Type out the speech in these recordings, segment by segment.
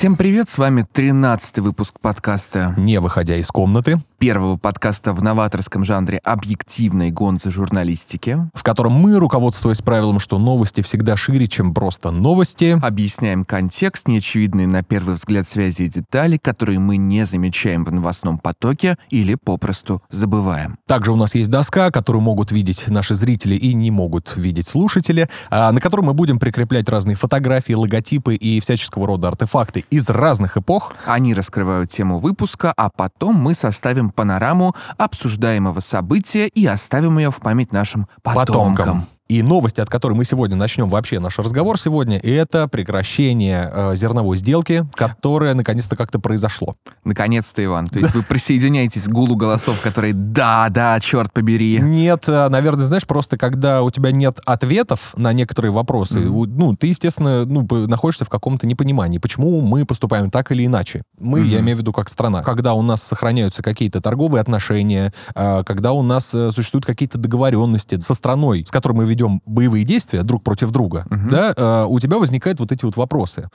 Всем привет, с вами 13-й выпуск подкаста «Не выходя из комнаты», первого подкаста в новаторском жанре объективной гонки журналистики, в котором мы, руководствуясь правилом, что новости всегда шире, чем просто новости, объясняем контекст, неочевидные на первый взгляд связи и детали, которые мы не замечаем в новостном потоке или попросту забываем. Также у нас есть доска, которую могут видеть наши зрители и не могут видеть слушатели, на которой мы будем прикреплять разные фотографии, логотипы и всяческого рода артефакты из разных эпох. Они раскрывают тему выпуска, а потом мы составим панораму обсуждаемого события и оставим ее в память нашим потомкам. И новость, от которой мы сегодня начнем вообще наш разговор сегодня, это прекращение зерновой сделки, которое наконец-то как-то произошло. Наконец-то, Иван. То есть вы присоединяетесь к гулу голосов, которые «да, черт побери». Нет, наверное, знаешь, просто когда у тебя нет ответов на некоторые вопросы, ну, ты, естественно, находишься в каком-то непонимании, почему мы поступаем так или иначе. Мы, я имею в виду, как страна. Когда у нас сохраняются какие-то торговые отношения, когда у нас существуют какие-то договоренности со страной, с которой мы ведем боевые действия друг против друга, да, у тебя возникают вот эти вот вопросы.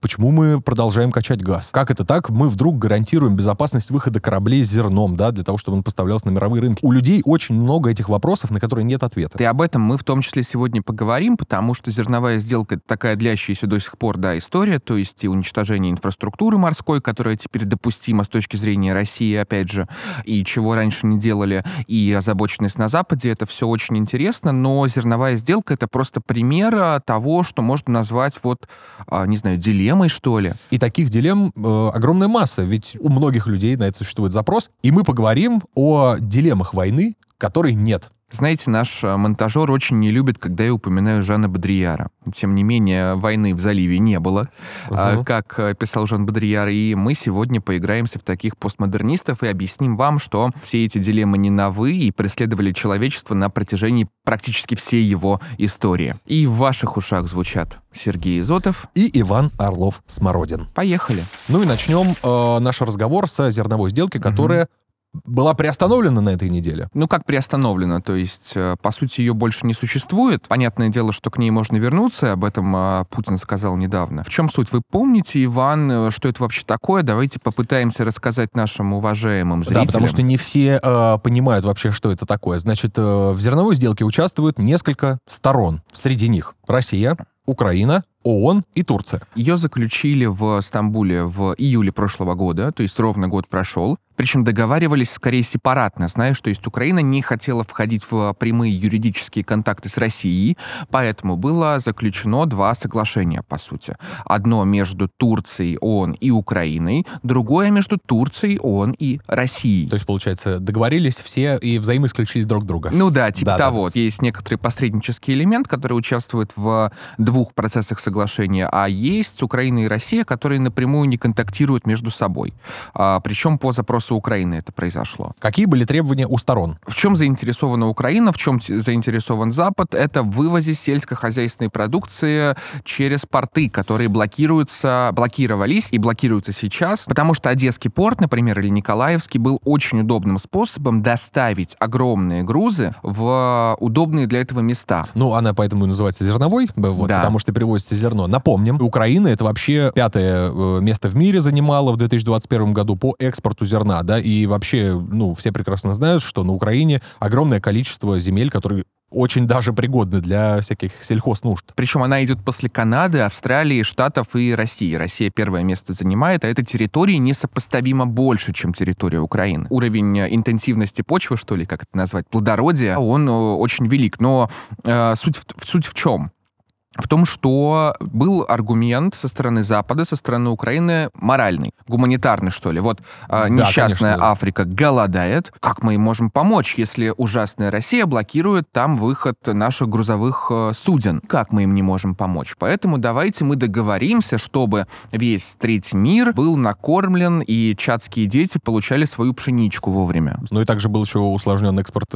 Почему мы продолжаем качать газ? Как это так? Мы вдруг гарантируем безопасность выхода кораблей с зерном, да, для того, чтобы он поставлялся на мировые рынки. У людей очень много этих вопросов, на которые нет ответа. И об этом мы в том числе сегодня поговорим, потому что зерновая сделка — это такая длящаяся до сих пор, да, история, то есть и уничтожение инфраструктуры морской, которая теперь допустима с точки зрения России, опять же, и чего раньше не делали, и озабоченность на Западе. Это все очень интересно, но зерновая сделка — это просто пример того, что можно назвать, вот, не знаю, дилеммой, что ли. И таких дилемм огромная масса, ведь у многих людей на это существует запрос. И мы поговорим о дилеммах войны, которой нет. Знаете, наш монтажер очень не любит, когда я упоминаю Жана Бодрийяра. Тем не менее, войны в заливе не было, как писал Жан Бодрийяр. И мы сегодня поиграемся в таких постмодернистов и объясним вам, что все эти дилеммы не новы и преследовали человечество на протяжении практически всей его истории. И в ваших ушах звучат Сергей Изотов и Иван Орлов-Смородин. Поехали. Ну и начнем наш разговор с зерновой сделки, которая... была приостановлена на этой неделе? Ну, как приостановлена? То есть, по сути, ее больше не существует. Понятное дело, что к ней можно вернуться, об этом Путин сказал недавно. В чем суть? Вы помните, Иван, что это вообще такое? Давайте попытаемся рассказать нашим уважаемым зрителям. Да, потому что не все понимают вообще, что это такое. Значит, в зерновой сделке участвуют несколько сторон. Среди них Россия, Украина, ООН и Турция. Ее заключили в Стамбуле в июле прошлого года, то есть ровно год прошел. Причем договаривались скорее сепаратно, знаешь, то есть Украина не хотела входить в прямые юридические контакты с Россией, поэтому было заключено два соглашения, по сути. Одно между Турцией, ООН и Украиной, другое между Турцией, ООН и Россией. То есть, получается, договорились все и взаимоисключили друг друга. Ну да, типа того. Да. Есть некоторый посреднический элемент, который участвует в двух процессах соглашения, а есть Украина и Россия, которые напрямую не контактируют между собой. Причем по запросу Украины это произошло. Какие были требования у сторон? В чем заинтересована Украина, в чем заинтересован Запад? Это в вывозе сельскохозяйственной продукции через порты, которые блокировались и блокируются сейчас, потому что Одесский порт, например, или Николаевский, был очень удобным способом доставить огромные грузы в удобные для этого места. Ну, она поэтому и называется зерновой, вот, да, потому что перевозится зерно. Напомним, Украина это вообще 5-е место в мире занимала в 2021 году по экспорту зерна. Да, и вообще, ну, все прекрасно знают, что на Украине огромное количество земель, которые очень даже пригодны для всяких сельхознужд. Причем она идет после Канады, Австралии, Штатов и России. Россия первое место занимает, а этой территории несопоставимо больше, чем территория Украины. Уровень интенсивности почвы, что ли, как это назвать, плодородия, он очень велик. Но суть в чем? В том, что был аргумент со стороны Запада, со стороны Украины моральный, гуманитарный, что ли. Вот несчастная, конечно, Африка голодает. Как мы им можем помочь, если ужасная Россия блокирует там выход наших грузовых суден? Как мы им не можем помочь? Поэтому давайте мы договоримся, чтобы весь третий мир был накормлен, и чадские дети получали свою пшеничку вовремя. Ну и также был еще усложнен экспорт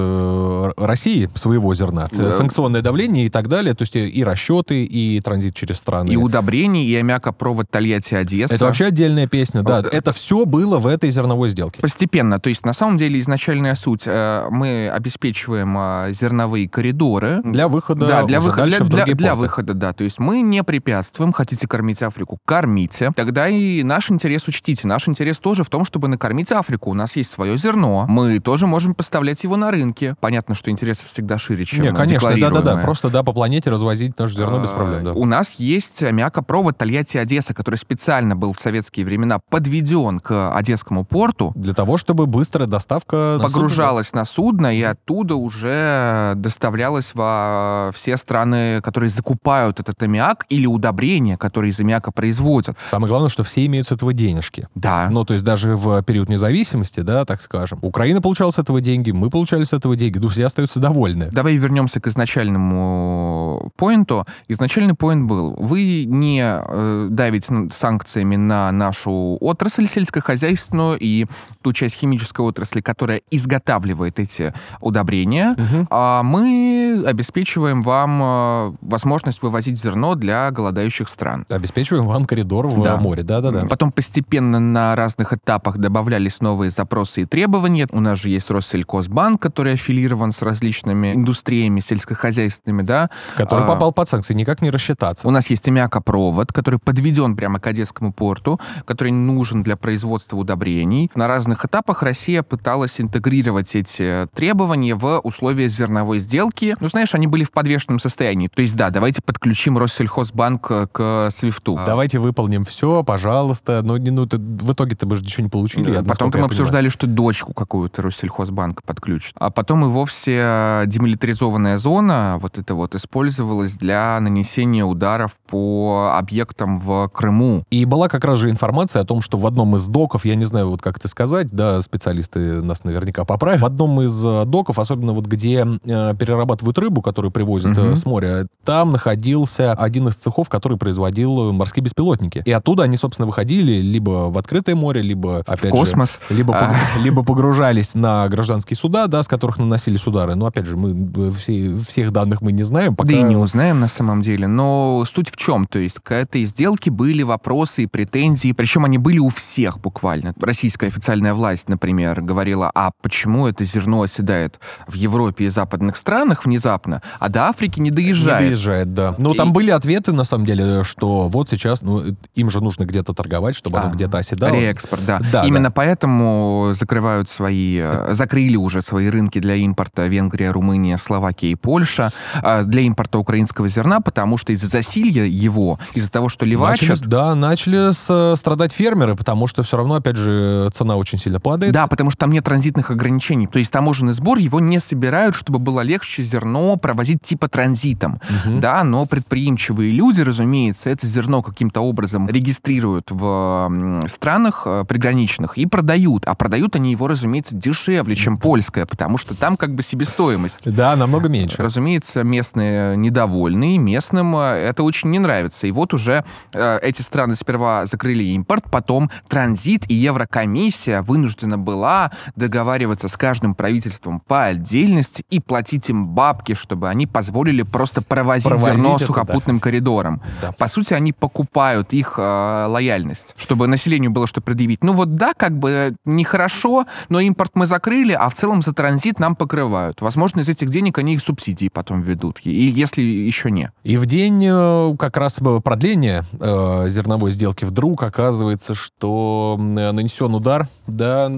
России своего зерна. Да. Санкционное давление и так далее. То есть и расчеты, маршруты и транзит через страны. И удобрений, и аммиакопровод Тольятти Одесса. Это вообще отдельная песня, да. Это все было в этой зерновой сделке. Постепенно. То есть, на самом деле, изначальная суть. Мы обеспечиваем зерновые коридоры. Для выхода дальше в другие порты. Для выхода, да. То есть, мы не препятствуем. Хотите кормить Африку? Кормите. Тогда и наш интерес учтите. Наш интерес тоже в том, чтобы накормить Африку. У нас есть свое зерно. Мы тоже можем поставлять его на рынке. Понятно, что интересы всегда шире, чем декларируемые. Конечно, да-да-да. Просто, да, по планете развозить наше зерно без проблем. Да. У нас есть аммиакопровод Тольятти Одесса, который специально был в советские времена подведен к Одесскому порту. Для того, чтобы быстрая доставка погружалась на судно и оттуда уже доставлялась во все страны, которые закупают этот аммиак или удобрения, которые из аммиака производят. Самое главное, что все имеют с этого денежки. Да. Ну, то есть даже в период независимости, да, так скажем, Украина получала с этого деньги, мы получали с этого деньги, ну, все остаются довольны. Давай вернемся к изначальному поинту. Изначальный поинт был, вы не давите санкциями на нашу отрасль сельскохозяйственную и ту часть химической отрасли, которая изготавливает эти удобрения, а мы обеспечиваем вам возможность вывозить зерно для голодающих стран. Обеспечиваем вам коридор в море, да-да-да. Потом постепенно на разных этапах добавлялись новые запросы и требования. У нас же есть Россельхозбанк, который аффилирован с различными индустриями сельскохозяйственными, да. Который попал под санкции, никак не рассчитаться. У нас есть аммиакопровод, который подведен прямо к Одесскому порту, который нужен для производства удобрений. На разных этапах Россия пыталась интегрировать эти требования в условия зерновой сделки. Ну, знаешь, они были в подвешенном состоянии. То есть, да, давайте подключим Россельхозбанк к Свифту. Давайте выполним все, пожалуйста. Но в итоге-то мы же ничего не получили. Потом-то мы обсуждали, что дочку какую-то Россельхозбанка подключит. А потом и вовсе демилитаризованная зона, вот это вот, использовалась для нанесения ударов по объектам в Крыму. И была как раз же информация о том, что в одном из доков, я не знаю, вот как это сказать, да, специалисты нас наверняка поправят, в одном из доков, особенно вот где перерабатывают рыбу, которую привозят с моря, там находился один из цехов, который производил морские беспилотники. И оттуда они, собственно, выходили либо в открытое море, либо, опять же, в космос. Либо погружались на гражданские суда, да, с которых наносились удары. Но, опять же, мы всех данных мы не знаем. Пока... Да и не узнаем на самом деле. Но суть в чем? То есть к этой сделке были вопросы и претензии. Причем они были у всех буквально. Российская официальная власть, например, говорила, а почему это зерно оседает в Европе и западных странах внезапно, а до Африки не доезжает. Не доезжает, да. Но там были ответы, на самом деле, что вот сейчас им же нужно где-то торговать, чтобы оно где-то оседало. Реэкспорт, да. Именно поэтому закрыли уже свои рынки для импорта Венгрия, Румыния, Словакия и Польша, для импорта украинского зерна, потому что из-за засилья его, из-за того, что левачат... Начали страдать фермеры, потому что все равно, опять же, цена очень сильно падает. Да, потому что там нет транзитных ограничений. То есть таможенный сбор, его не собирают, чтобы было легче зерно провозить типа транзитом. Да, но предприимчивые люди, разумеется, это зерно каким-то образом регистрируют в странах приграничных и продают. А продают они его, разумеется, дешевле, чем польское, потому что там как бы себестоимость. Да, намного меньше. Разумеется, местные недовольны, местным это очень не нравится. И вот уже эти страны сперва закрыли импорт, потом транзит, и Еврокомиссия вынуждена была договариваться с каждым правительством по отдельности и платить им бабки, чтобы они позволили просто провозить зерно сухопутным коридором. Да. По сути, они покупают их лояльность, чтобы населению было что предъявить. Ну вот да, как бы нехорошо, но импорт мы закрыли, а в целом за транзит нам покрывают. Возможно, из этих денег они их субсидии потом ведут, и если еще не. И в день как раз продления зерновой сделки вдруг оказывается, что нанесен удар, да,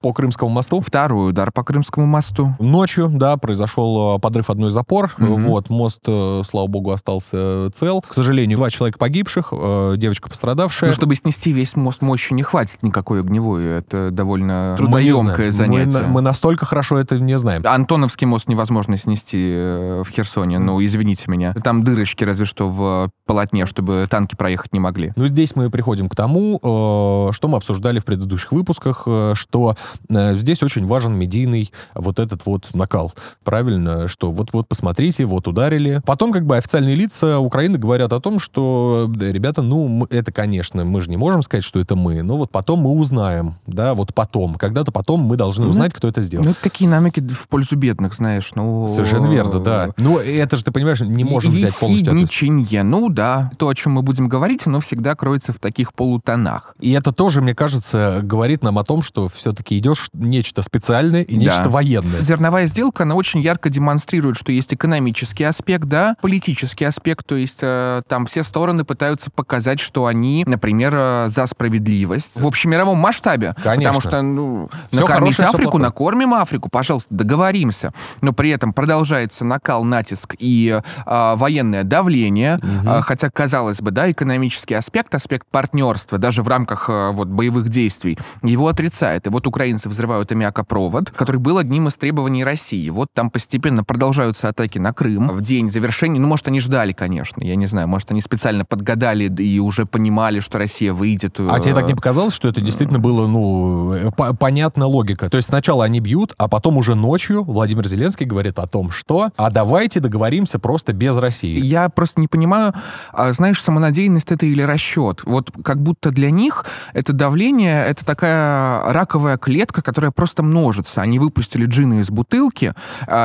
по Крымскому мосту. Второй удар по Крымскому мосту. Ночью, да, произошел подрыв одной из опор. Вот, мост, слава богу, остался цел. К сожалению, 2 человека погибших, девочка пострадавшая. Ну, чтобы снести весь мост, мощи не хватит никакой огневой. Это довольно трудоемкое занятие. Мы настолько хорошо это не знаем. Антоновский мост невозможно снести в Херсоне, ну, извините меня. Там дырочки разве что в полотне, чтобы танки проехать не могли. Ну, здесь мы приходим к тому, что мы обсуждали в предыдущих выпусках, что Здесь очень важен медийный вот этот вот накал. Правильно, что вот посмотрите, вот ударили. Потом как бы официальные лица Украины говорят о том, что, ребята, ну, это, конечно, мы же не можем сказать, что это мы, но вот потом мы узнаем, да, вот потом, когда-то потом мы должны узнать, кто это сделал. Ну, это такие намеки в пользу бедных, знаешь, ну... Совершенно верно, да. Ну, это же, ты понимаешь, не можем взять полностью... Ехидничанье, ну да. То, о чем мы будем говорить, оно всегда кроется в таких полутонах. И это тоже, мне кажется, говорит нам о том, что все-таки идешь нечто специальное и нечто военное. Зерновая сделка, она очень ярко демонстрирует, что есть экономический аспект, да, политический аспект, то есть там все стороны пытаются показать, что они, например, за справедливость в общемировом масштабе. Конечно. Потому что, ну, накормить Африку, накормим Африку, пожалуйста, договоримся. Но при этом продолжается накал, натиск и военное давление, хотя, казалось бы, да, экономический аспект, аспект партнерства, даже в рамках вот боевых действий, его отрицает. И вот украинцы взрывают аммиакопровод, который был одним из требований России. Вот там постепенно продолжаются атаки на Крым. В день завершения, ну, может, они ждали, конечно, я не знаю, может, они специально подгадали и уже понимали, что Россия выйдет. А тебе так не показалось, что это действительно было, ну, понятна логика? То есть сначала они бьют, а потом уже ночью Владимир Зеленский говорит о том, что «а давайте договоримся просто без России». Я просто не понимаю, знаешь, самонадеянность это или расчет. Вот как будто для них это давление, это такая раковая клетка, которая просто множится. Они выпустили джина из бутылки,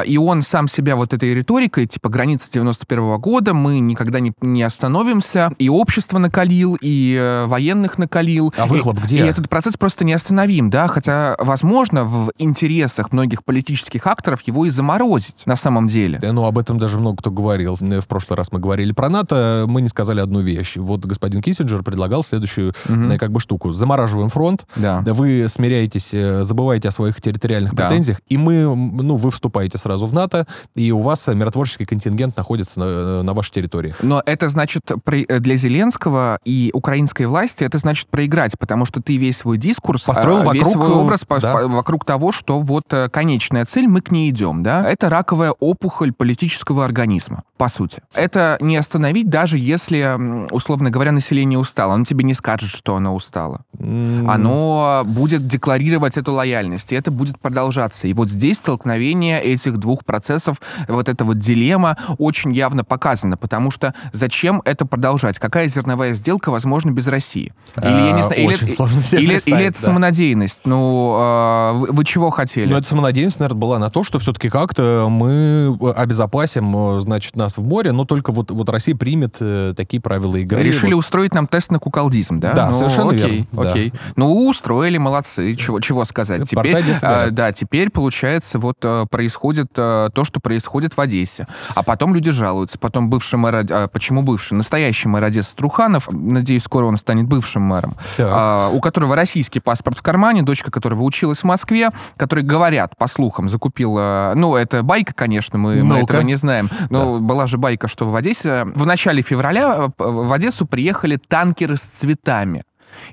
и он сам себя вот этой риторикой, типа границы 91-го года, мы никогда не остановимся, и общество накалил, и военных накалил. А выхлоп где? И этот процесс просто неостановим, да, хотя, возможно, в интересах многих политических акторов его и заморозить на самом деле. Ну, об этом даже много кто говорил. В прошлый раз мы говорили про НАТО, мы не сказали одну вещь. Вот господин Киссинджер предлагал следующую как бы штуку. Замораживаем фронт, да. Вы смиряетесь, забываете о своих территориальных претензиях, и мы, ну, вы вступаете сразу в НАТО, и у вас миротворческий контингент находится на вашей территории. Но это значит для Зеленского и украинской власти, это значит проиграть, потому что ты весь свой дискурс построил вокруг, весь свой образ вокруг того, что вот конечная цель, мы к ней идем, да? Это раковая опухоль политического организма, по сути. Это не остановить, даже если, условно говоря, население устало. Оно тебе не скажет, что оно устало. Оно будет декларировать эту лояльность, и это будет продолжаться. И вот здесь столкновение этих двух процессов, вот эта вот дилемма очень явно показана, потому что зачем это продолжать? Какая зерновая сделка возможна без России? Или я не знаю, или это самонадеянность? Ну, вы чего хотели? Ну, это самонадеянность, наверное, была на то, что все-таки как-то мы обезопасим, значит, нас в море, но только вот Россия примет такие правила игры. Решили устроить нам тест на куколдизм, да? Да, ну, совершенно верно. Окей. Да. Ну, устроили, молодцы, чего сказать. Теперь, получается, вот происходит то, что происходит в Одессе. А потом люди жалуются. Потом бывший мэр... почему бывший? Настоящий мэр Одессы Труханов, надеюсь, скоро он станет бывшим мэром, у которого российский паспорт в кармане, дочка которого училась в Москве, который, говорят, по слухам, закупила... Ну, это байка, конечно, мы этого не знаем. Но была же байка, что в Одессе... В начале февраля в Одессу приехали танкеры с цветами.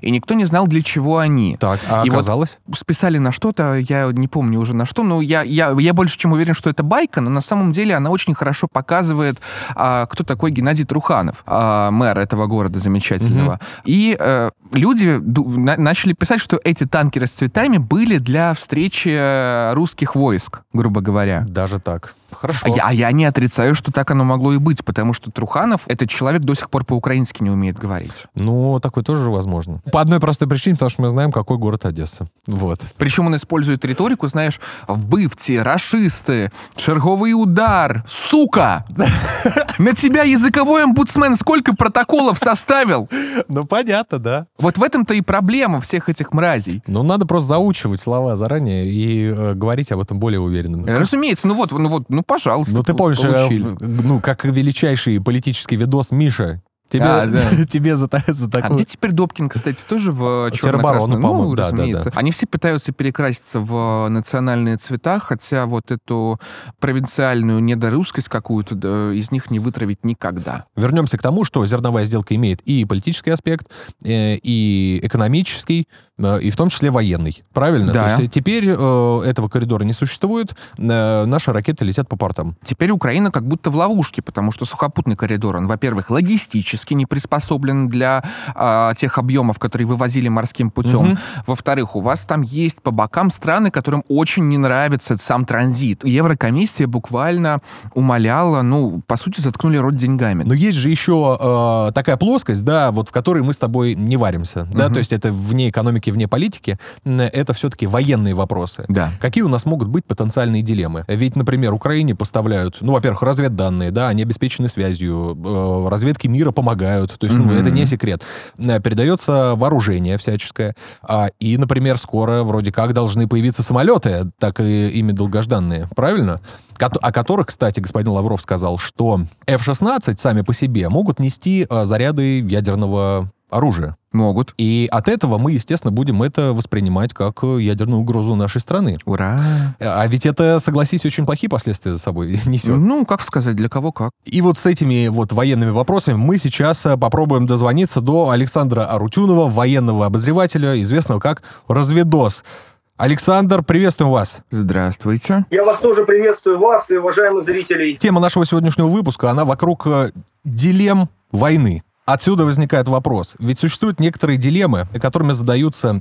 И никто не знал, для чего они. Так, а и оказалось? Вот списали на что-то, я не помню уже на что, но я больше чем уверен, что это байка, но на самом деле она очень хорошо показывает, кто такой Геннадий Труханов, мэр этого города замечательного. И люди начали писать, что эти танкеры с цветами были для встречи русских войск, грубо говоря. Даже так. Хорошо. А я не отрицаю, что так оно могло и быть, потому что Труханов, этот человек, до сих пор по-украински не умеет говорить. Ну, такое тоже возможно. По одной простой причине, потому что мы знаем, какой город Одесса. Вот. Причем он использует риторику, знаешь, вбивці, рашисты, черговый удар, сука! На тебя языковой омбудсмен сколько протоколов составил? Ну, понятно, да. Вот в этом-то и проблема всех этих мразей. Ну, надо просто заучивать слова заранее и говорить об этом более уверенным. Разумеется, ну, пожалуйста. Ну, ты помнишь, ну, как величайший политический видос «Миша». Тебе за такую... А где теперь Добкин, кстати, тоже в черно-красном? Ну, разумеется. Они все пытаются перекраситься в национальные цвета, хотя вот эту провинциальную недорусскость какую-то из них не вытравить никогда. Вернемся к тому, что зерновая сделка имеет и политический аспект, и экономический, и в том числе военный. Правильно? Да. То есть теперь этого коридора не существует, наши ракеты летят по портам. Теперь Украина как будто в ловушке, потому что сухопутный коридор, он, во-первых, логистический, технически не приспособлен для тех объемов, которые вывозили морским путем. Угу. Во-вторых, у вас там есть по бокам страны, которым очень не нравится сам транзит. Еврокомиссия буквально умоляла, ну, по сути, заткнули рот деньгами. Но есть же еще такая плоскость, да, вот в которой мы с тобой не варимся, да, то есть это вне экономики, вне политики, это все-таки военные вопросы. Да. Какие у нас могут быть потенциальные дилеммы? Ведь, например, Украине поставляют, ну, во-первых, разведданные, да, они обеспечены связью, разведки мира помогают, то есть ну, это не секрет. Передается вооружение всяческое, и, например, скоро вроде как должны появиться самолеты, так и ими долгожданные, правильно? О которых, кстати, господин Лавров сказал, что F-16 сами по себе могут нести заряды ядерного оружия. Могут. И от этого мы, естественно, будем это воспринимать как ядерную угрозу нашей страны. Ура! А ведь это, согласись, очень плохие последствия за собой несет. Ну, как сказать, для кого как. И вот с этими вот военными вопросами мы сейчас попробуем дозвониться до Александра Арутюнова, военного обозревателя, известного как «Разведос». Александр, приветствую вас. Здравствуйте. Я вас тоже приветствую, вас и уважаемых зрителей. Тема нашего сегодняшнего выпуска, она вокруг дилемм войны. Отсюда возникает вопрос. Ведь существуют некоторые дилеммы, которыми задаются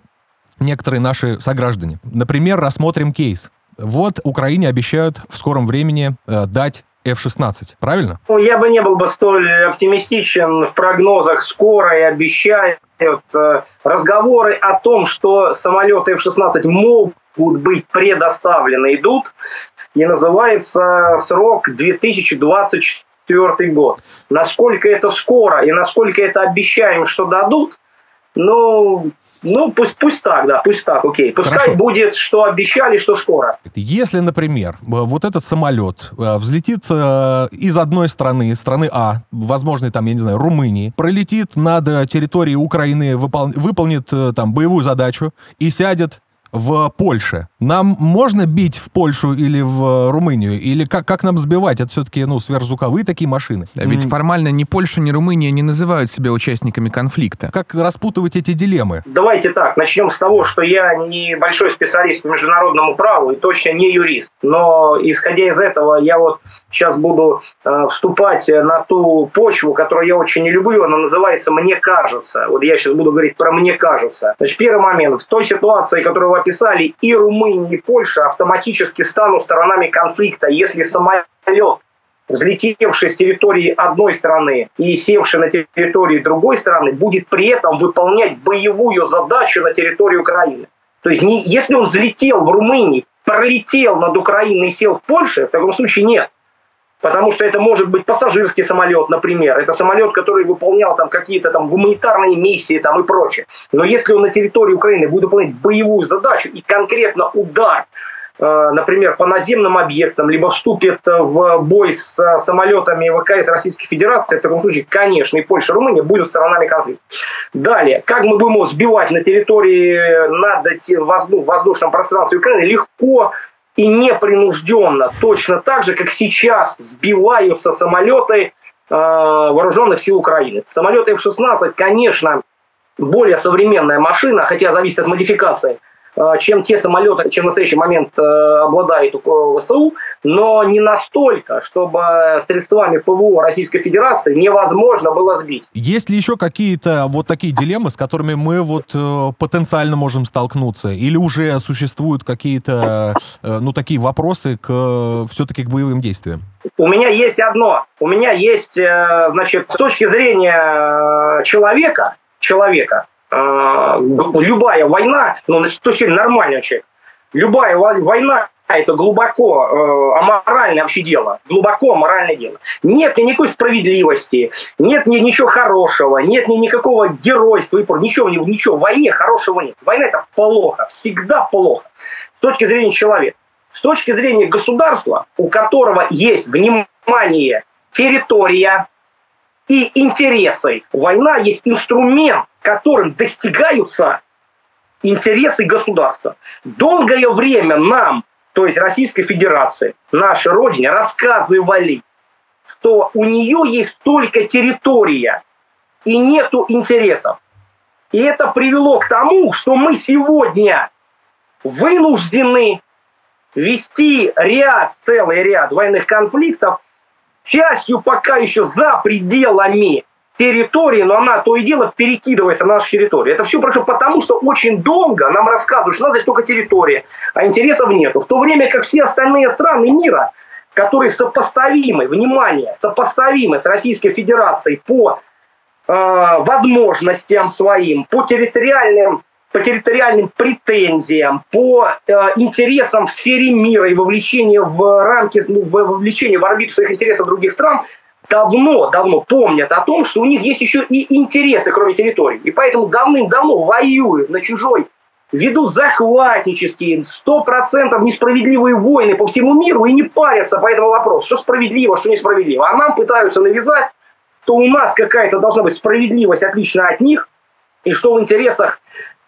некоторые наши сограждане. Например, рассмотрим кейс. Вот Украине обещают в скором времени дать F-16, правильно? Ну, я бы не был бы столь оптимистичен в прогнозах скоро и обещают. Разговоры о том, что самолеты F-16 могут быть предоставлены, идут, и называется срок 2024 год. Насколько это скоро и насколько это обещаем, что дадут, ну пусть так, да, пусть так, окей. Пускай Хорошо. Будет, что обещали, что скоро. Если, например, вот этот самолет взлетит из одной страны А, возможно, там, я не знаю, Румынии, пролетит над территорией Украины, выполнит там боевую задачу и сядет в Польше. Нам можно бить в Польшу или в Румынию? Или как нам сбивать? Это все-таки, ну, сверхзвуковые такие машины. А ведь формально ни Польша, ни Румыния не называют себя участниками конфликта. Как распутывать эти дилеммы? Давайте так, начнем с того, что я не большой специалист по международному праву и точно не юрист. Но, исходя из этого, я вот сейчас буду вступать на ту почву, которую я очень не люблю. Она называется «мне кажется». Вот я сейчас буду говорить про «мне кажется». Значит, первый момент. В той ситуации, которую вы описали, и Румыния, и Польша автоматически станут сторонами конфликта, если самолет, взлетевший с территории одной страны и севший на территории другой страны, будет при этом выполнять боевую задачу на территории Украины. То есть если он взлетел в Румынии, пролетел над Украиной и сел в Польше, в таком случае нет. Потому что это может быть пассажирский самолет, например. Это самолет, который выполнял там какие-то там гуманитарные миссии там, и прочее. Но если он на территории Украины будет выполнять боевую задачу и конкретно удар, например, по наземным объектам, либо вступит в бой с самолетами ВКС Российской Федерации, в таком случае, конечно, и Польша, и Румыния будут сторонами конфликта. Далее, как мы будем его сбивать на территории, в воздушном пространстве Украины, легко и непринужденно, точно так же, как сейчас сбиваются самолеты вооруженных сил Украины. Самолеты F-16, конечно, более современная машина, хотя зависит от модификации, чем те самолеты, чем в настоящий момент обладает ВСУ, но не настолько, чтобы средствами ПВО Российской Федерации невозможно было сбить. Есть ли еще какие-то вот такие дилеммы, с которыми мы вот потенциально можем столкнуться? Или уже существуют какие-то, ну, такие вопросы к все-таки к боевым действиям? У меня есть одно. У меня есть, значит, с точки зрения человека, любая война, ну, с точки зрения нормального человека, любая война – это глубоко аморальное вообще дело, глубоко аморальное дело. Нет никакой справедливости, нет ничего хорошего, нет никакого геройства, ничего в войне хорошего нет. Война – это плохо, всегда плохо, с точки зрения человека. С точки зрения государства, у которого есть, внимание, территория и интересы, война есть инструмент, которым достигаются интересы государства. Долгое время нам, то есть Российской Федерации, нашей родине, рассказывали, что у нее есть только территория и нету интересов. И это привело к тому, что мы сегодня вынуждены вести целый ряд военных конфликтов, частью пока еще за пределами территории, но она то и дело перекидывается на нашу территорию. Это все прошло потому, что очень долго нам рассказывают, что у нас здесь только территория, а интересов нет. В то время как все остальные страны мира, которые сопоставимы, внимание, сопоставимы с Российской Федерацией по возможностям своим, по территориальным претензиям, по интересам в сфере мира и вовлечение в орбиту своих интересов других стран, давно помнят о том, что у них есть еще и интересы, кроме территории. И поэтому давным-давно воюют на чужой, ведут захватнические, 100% несправедливые войны по всему миру и не парятся по этому вопросу, что справедливо, что несправедливо. А нам пытаются навязать, что у нас какая-то должна быть справедливость отлично от них, и что в интересах,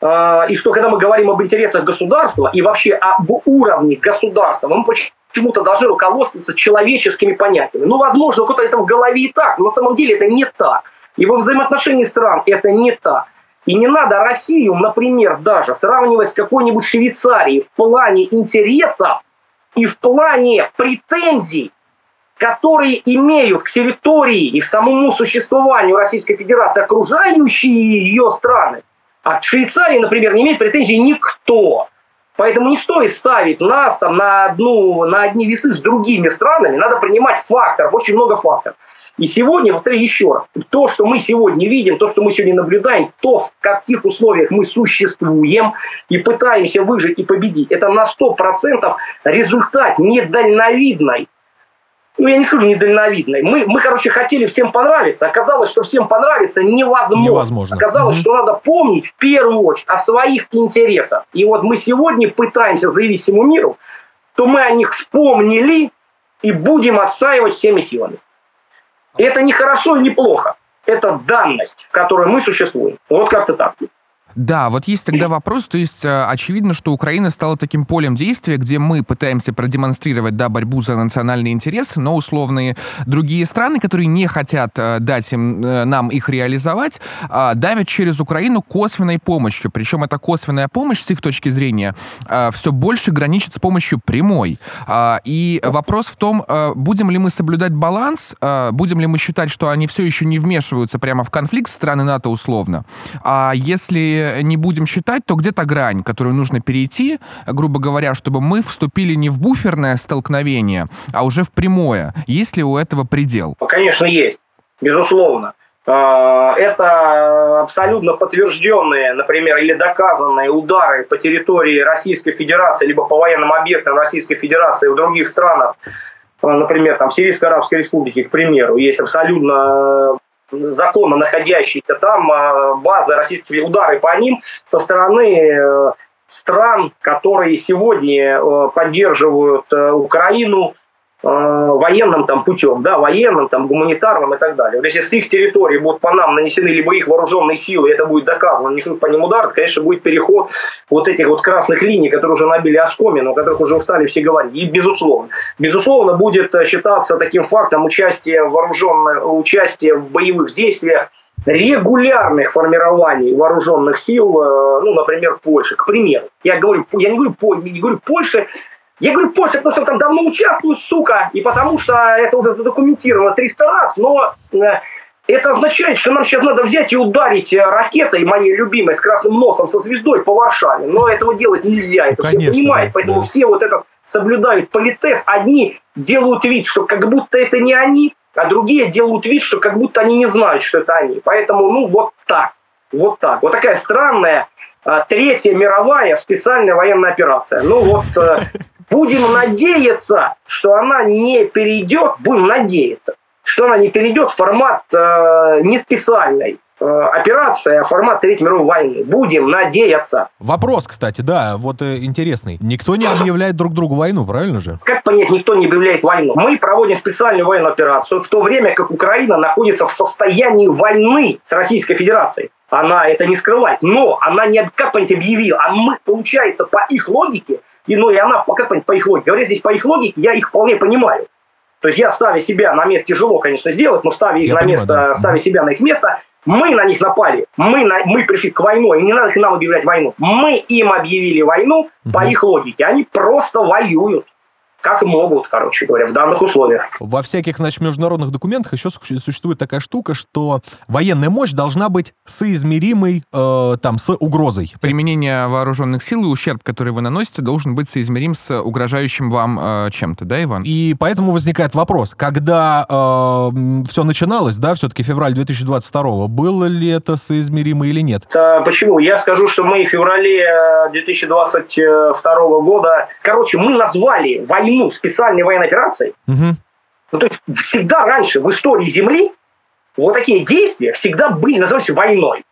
и что когда мы говорим об интересах государства и вообще об уровне государства, мы почему-то должны руководствоваться человеческими понятиями. Ну, возможно, у кого-то это в голове и так, но на самом деле это не так. И во взаимоотношении стран это не так. И не надо Россию, например, даже сравнивать с какой-нибудь Швейцарией в плане интересов и в плане претензий, которые имеют к территории и к самому существованию Российской Федерации окружающие ее страны. А к Швейцарии, например, не имеет претензий никто. Поэтому не стоит ставить нас там на одни весы с другими странами. Надо принимать факторов, очень много факторов. И сегодня, повторяю еще раз, то, что мы сегодня видим, то, что мы сегодня наблюдаем, то, в каких условиях мы существуем и пытаемся выжить и победить, это на 100% результат недальновидной. Ну, я не скажу недальновидной. Мы, короче, хотели всем понравиться. Оказалось, что всем понравиться невозможно. Оказалось, что надо помнить в первую очередь о своих интересах. И вот мы сегодня пытаемся заявить всему миру, что мы о них вспомнили и будем отстаивать всеми силами. Это не хорошо и не плохо. Это данность, в которой мы существуем. Вот как-то так. Да, вот есть тогда вопрос, то есть очевидно, что Украина стала таким полем действия, где мы пытаемся продемонстрировать, да, борьбу за национальные интересы, но условные другие страны, которые не хотят дать нам их реализовать, давят через Украину косвенной помощью. Причем эта косвенная помощь, с их точки зрения, все больше граничит с помощью прямой. И вопрос в том, будем ли мы соблюдать баланс, будем ли мы считать, что они все еще не вмешиваются прямо в конфликт страны НАТО условно. А если не будем считать, то где-то грань, которую нужно перейти, грубо говоря, чтобы мы вступили не в буферное столкновение, а уже в прямое. Есть ли у этого предел? Конечно, есть. Безусловно. Это абсолютно подтвержденные, например, или доказанные удары по территории Российской Федерации, либо по военным объектам Российской Федерации в других странах, например, там, Сирийской Арабской Республики, к примеру, есть абсолютно законно находящиеся там базы, российские удары по ним со стороны стран, которые сегодня поддерживают Украину военным там путем, да, военным, там, гуманитарным и так далее. Если с их территории будут по нам нанесены либо их вооруженные силы, это будет доказано, несут по ним удар, конечно, будет переход вот этих вот красных линий, которые уже набили оскомину, о которых уже устали все говорить. И безусловно будет считаться таким фактом участие в боевых действиях регулярных формирований вооруженных сил, ну, например, Польши, к примеру. Я говорю Польша, потому что там давно участвуют, сука, и потому что это уже задокументировано 300 раз, но это означает, что нам сейчас надо взять и ударить ракетой, моей любимой, с красным носом, со звездой по Варшаве. Но этого делать нельзя, это конечно, все понимают, да, поэтому да. Все вот это соблюдают политез. Одни делают вид, что как будто это не они, а другие делают вид, что как будто они не знают, что это они. Поэтому, ну, вот так. Вот такая странная третья мировая специальная военная операция. Ну, вот... Будем надеяться, что она не перейдет, в формат не специальной операции, а формат Третьей мировой войны. Будем надеяться. Вопрос, кстати, да, вот интересный. Никто не объявляет друг другу войну, правильно же? Как понять, никто не объявляет войну? Мы проводим специальную военную операцию в то время, как Украина находится в состоянии войны с Российской Федерацией. Она это не скрывает, но она не, как понять, объявила. А мы, получается, по их логике, говоря здесь по их логике, я их вполне понимаю. То есть я ставя себя на место, тяжело, конечно, сделать, но ставя себя на их место, мы на них напали, мы пришли к войне, и не надо к нам объявлять войну. Мы им объявили войну по их логике, они просто воюют. как могут, короче говоря, в данных условиях. Во всяких, значит, международных документах еще существует такая штука, что военная мощь должна быть соизмеримой там, с угрозой. Применение вооруженных сил и ущерб, который вы наносите, должен быть соизмерим с угрожающим вам чем-то, да, Иван? И поэтому возникает вопрос, когда все начиналось, да, все-таки февраль 2022-го, было ли это соизмеримо или нет? Почему? Я скажу, что мы в феврале 2022 года, короче, мы назвали войну специальной военной операцией. Угу. Ну, то есть всегда раньше в истории Земли вот такие действия всегда были, назывались войной.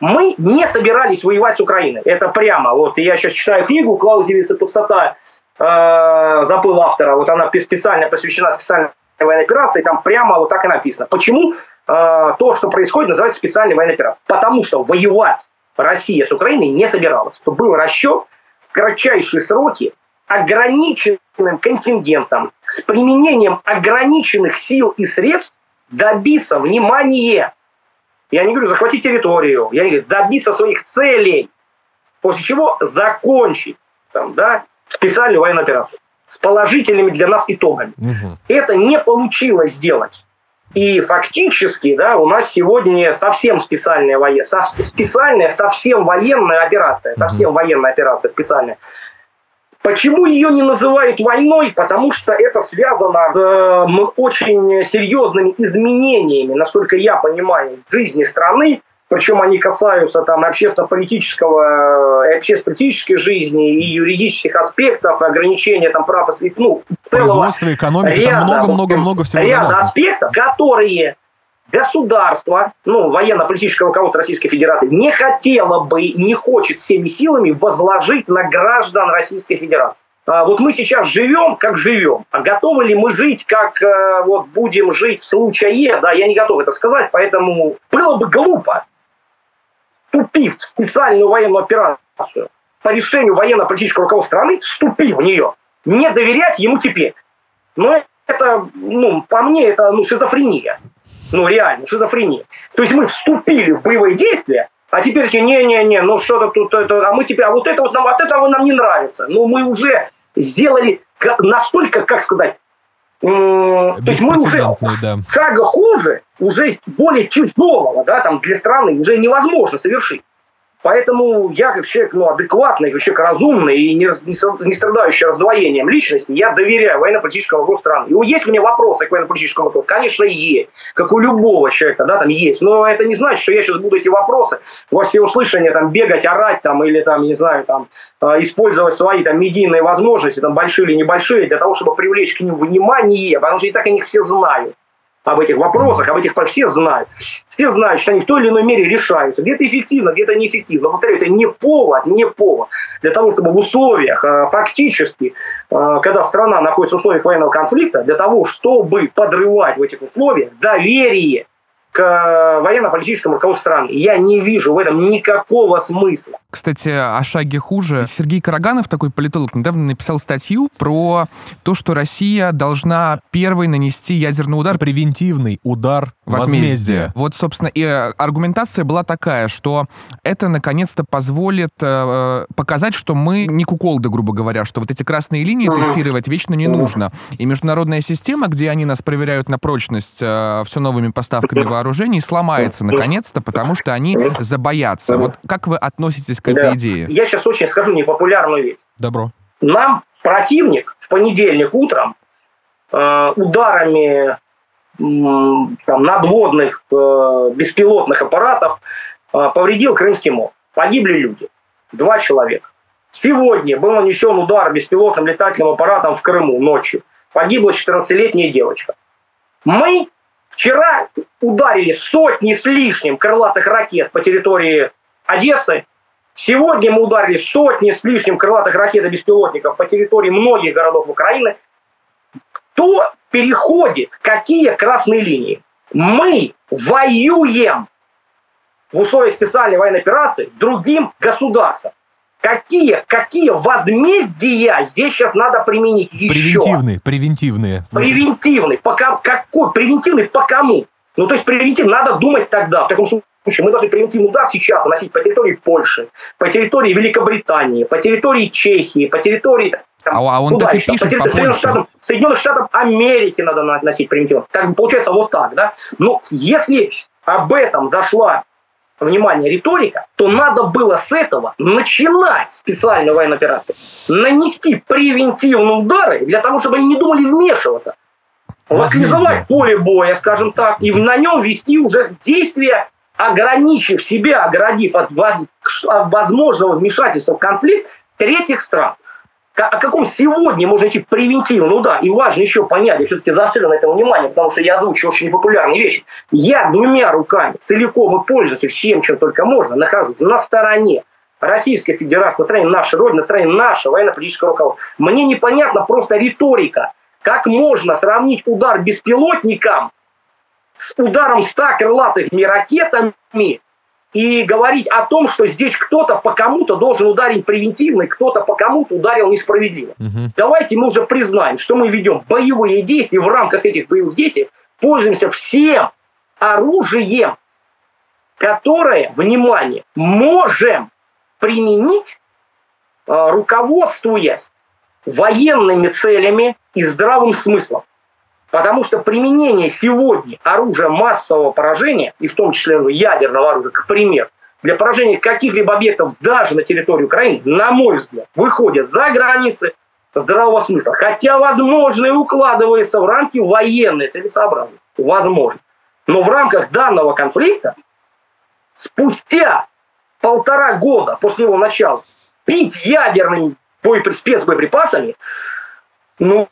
Мы не собирались воевать с Украиной. Это прямо. Вот я сейчас читаю книгу «Клаузевица пустота», забыл автора. Вот она специально посвящена специальной военной операции. Там прямо вот так и написано. Почему то, что происходит, называется специальной военной операцией? Потому что воевать Россия с Украиной не собиралась. Был расчет в кратчайшие сроки ограниченным контингентом с применением ограниченных сил и средств добиться, внимание, я не говорю захватить территорию, я не говорю добиться своих целей, после чего закончить там, да, специальную военную операцию с положительными для нас итогами. Угу. Это не получилось сделать. И фактически, да, у нас сегодня совсем специальная совсем военная операция специальная. Почему ее не называют войной? Потому что это связано с очень серьезными изменениями, насколько я понимаю, в жизни страны. Причем они касаются там, общественно-политической жизни и юридических аспектов, и ограничения там, прав и свобод. Ну, производство, экономика, ряда, там много-много-много всего. Ряд аспектов, которые государство, ну, военно-политическое руководство Российской Федерации не хотело бы, не хочет всеми силами возложить на граждан Российской Федерации. Вот мы сейчас живем, как живем. А готовы ли мы жить, как вот будем жить в случае? Да, я не готов это сказать, поэтому было бы глупо, вступив в специальную военную операцию по решению военно-политического руководства страны, вступив в нее, не доверять ему теперь. Но это, ну, по мне, это шизофрения. Ну, реально, шизофрения. То есть мы вступили в боевые действия, а теперь не-не-не, ну что-то тут, это, а мы теперь, а вот это вот нам, от этого нам не нравится. Ну, мы уже сделали настолько, как сказать, то есть мы уже шага хуже, уже более тяжелого, да, там, для страны уже невозможно совершить. Поэтому я, как человек, ну, адекватный, как человек разумный и не страдающий раздвоением личности, я доверяю военно-политическому руководству страны. И есть у меня вопросы к военно-политическому руководству? Конечно, есть. Как у любого человека, да, там есть. Но это не значит, что я сейчас буду эти вопросы во всеуслышание там, бегать, орать там, или, там, не знаю, там, использовать свои там, медийные возможности, там, большие или небольшие, для того, чтобы привлечь к ним внимание, потому что и так они все знают. Об этих вопросах, об этих все знают. Все знают, что они в той или иной мере решаются. Где-то эффективно, где-то неэффективно. Повторяю, это не повод для того, чтобы в условиях, фактически, когда страна находится в условиях военного конфликта, для того, чтобы подрывать в этих условиях доверие к военно-политическому руководству страны. Я не вижу в этом никакого смысла. Кстати, о шаге хуже. Сергей Караганов, такой политолог, недавно написал статью про то, что Россия должна первой нанести ядерный удар. Превентивный удар возмездия. Вот, собственно, и аргументация была такая, что это, наконец-то, позволит показать, что мы не куколды, грубо говоря, что вот эти красные линии тестировать вечно не нужно. И международная система, где они нас проверяют на прочность все новыми поставками вооружений, сломается наконец-то, потому что они забоятся. Вот как вы относитесь к этой идее? Я сейчас очень скажу непопулярную вещь. Добро. Нам противник в понедельник утром ударами там, надводных беспилотных аппаратов повредил Крымский мост. Погибли люди. 2 человека. Сегодня был нанесен удар беспилотным летательным аппаратом в Крыму ночью. Погибла 14-летняя девочка. Мы вчера ударили 100+ крылатых ракет по территории Одессы. Сегодня мы ударили 100+ крылатых ракет и беспилотников по территории многих городов Украины. Кто переходит? Какие красные линии? Мы воюем в условиях специальной военной операции с другим государством. Какие возмездия здесь сейчас надо применить еще? Превентивные. Превентивный по кому? Ну, то есть, превентивно надо думать тогда. В таком случае мы должны превентивный удар сейчас наносить по территории Польши, по территории Великобритании, по территории Чехии, по территории А он так и пишет по Польше. Соединенных Штатов Америки надо носить примитивно. Так, получается вот так, да? Но если об этом зашла, внимание, риторика, то надо было с этого начинать специальную военную операцию. Нанести превентивные удары для того, чтобы они не думали вмешиваться. Локализовать поле боя, скажем так, и на нем вести уже действия, ограничив себя, оградив от возможного вмешательства в конфликт третьих стран. О каком сегодня можно идти превентивно? Ну да, и важно еще понять, я все-таки заострил на это внимание, потому что я озвучу очень непопулярные вещи. Я двумя руками целиком и пользуюсь всем, чем только можно, нахожусь на стороне Российской Федерации, на стороне нашей Родины, на стороне нашего военно-политического руководства. Мне непонятна просто риторика. Как можно сравнить удар беспилотником с ударом 100 крылатыми ракетами и говорить о том, что здесь кто-то по кому-то должен ударить превентивно, кто-то по кому-то ударил несправедливо. Давайте мы уже признаем, что мы ведем боевые действия, в рамках этих боевых действий пользуемся всем оружием, которое, внимание, можем применить, руководствуясь военными целями и здравым смыслом. Потому что применение сегодня оружия массового поражения, и в том числе ядерного оружия, к примеру, для поражения каких-либо объектов даже на территории Украины, на мой взгляд, выходит за границы здравого смысла. Хотя, возможно, и укладывается в рамки военной целесообразности. Возможно. Но в рамках данного конфликта, спустя 1,5 года после его начала, бить ядерными спецбоеприпасами, ну,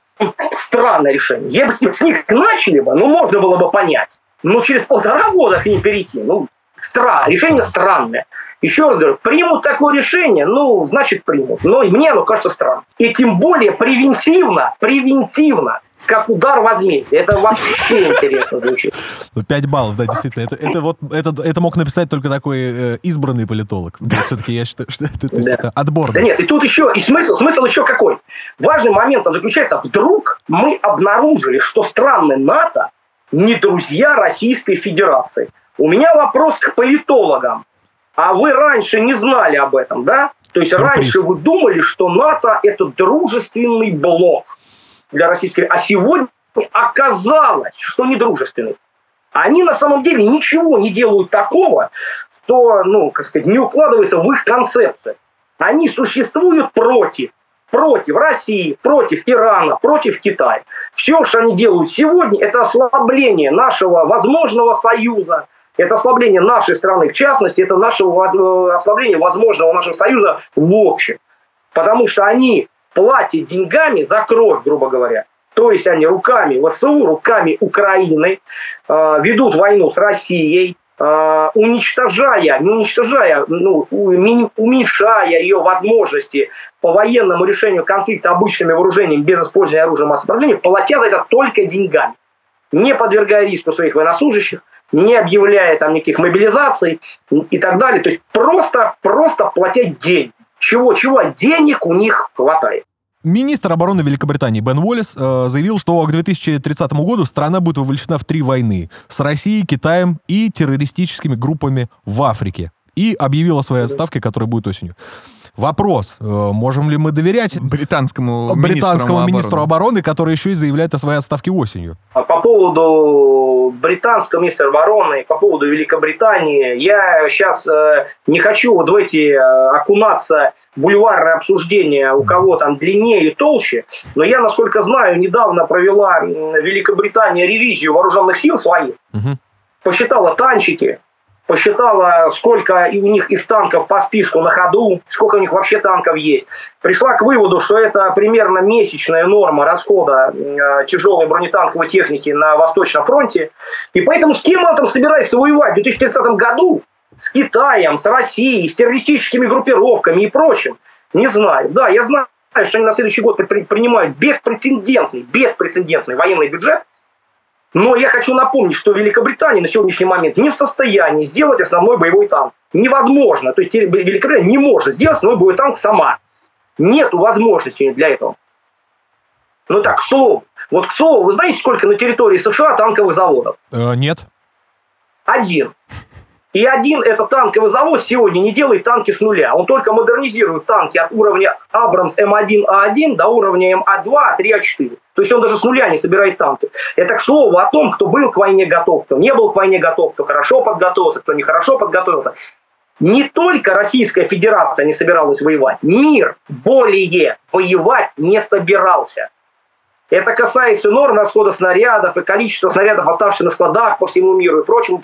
странное решение. Если бы с них начали бы, ну, можно было бы понять. Но через 1,5 года к ним перейти, ну, решение странное. Еще раз говорю, примут такое решение, ну, значит, примут. Но и мне оно кажется странным. И тем более превентивно, как удар возмездия. Это вообще интересно звучит. 5 баллов, да, действительно. Это мог написать только такой избранный политолог. Все-таки я считаю, что это отборно. Да нет, и тут еще, и смысл еще какой. Важный момент заключается, вдруг мы обнаружили, что страны НАТО не друзья Российской Федерации. У меня вопрос к политологам. А вы раньше не знали об этом, да? То есть раньше вы думали, что НАТО – это дружественный блок для Российской Федерации. А сегодня оказалось, что недружественный. Они на самом деле ничего не делают такого, что, ну, как сказать, не укладывается в их концепции. Они существуют против России, против Ирана, против Китая. Все, что они делают сегодня, это ослабление нашего возможного союза. Это ослабление нашей страны, в частности, это наше ослабление возможного нашего союза в общем. Потому что они платят деньгами за кровь, грубо говоря. То есть они руками ВСУ, руками Украины ведут войну с Россией, уменьшая ее возможности по военному решению конфликта обычными вооружениями без использования оружия массового поражения, платя за это только деньгами, не подвергая риску своих военнослужащих, не объявляя там никаких мобилизаций и так далее. То есть просто платить деньги. Чего? Денег у них хватает. Министр обороны Великобритании Бен Уоллес заявил, что к 2030 году страна будет вовлечена в 3 войны с Россией, Китаем и террористическими группами в Африке. И объявил о своей отставке, которая будет осенью. Вопрос, можем ли мы доверять британскому министру обороны, который еще и заявляет о своей отставке осенью? По поводу британского министра обороны, по поводу Великобритании, я сейчас не хочу, давайте, окунаться в бульварное обсуждение, у кого там длиннее и толще, но я, насколько знаю, недавно провела Великобритания ревизию вооруженных сил своих, посчитала танчики, посчитала, сколько у них из танков по списку на ходу, сколько у них вообще танков есть. Пришла к выводу, что это примерно месячная норма расхода тяжелой бронетанковой техники на Восточном фронте. И поэтому с кем он там собирается воевать в 2030 году? С Китаем, с Россией, с террористическими группировками и прочим? Не знаю. Да, я знаю, что они на следующий год принимают беспрецедентный военный бюджет. Но я хочу напомнить, что Великобритания на сегодняшний момент не в состоянии сделать основной боевой танк. Невозможно. То есть Великобритания не может сделать основной боевой танк сама. Нет возможности для этого. Ну так, к слову. Вот к слову, вы знаете, сколько на территории США танковых заводов? Нет. 1. И один этот танковый завод сегодня не делает танки с нуля. Он только модернизирует танки от уровня Абрамс М1А1 до уровня МА2, А3, А4. То есть он даже с нуля не собирает танки. Это, к слову, о том, кто был к войне готов, кто не был к войне готов, кто хорошо подготовился, кто нехорошо подготовился. Не только Российская Федерация не собиралась воевать. Мир более воевать не собирался. Это касается норм расхода снарядов и количества снарядов, оставшихся на складах по всему миру и прочему.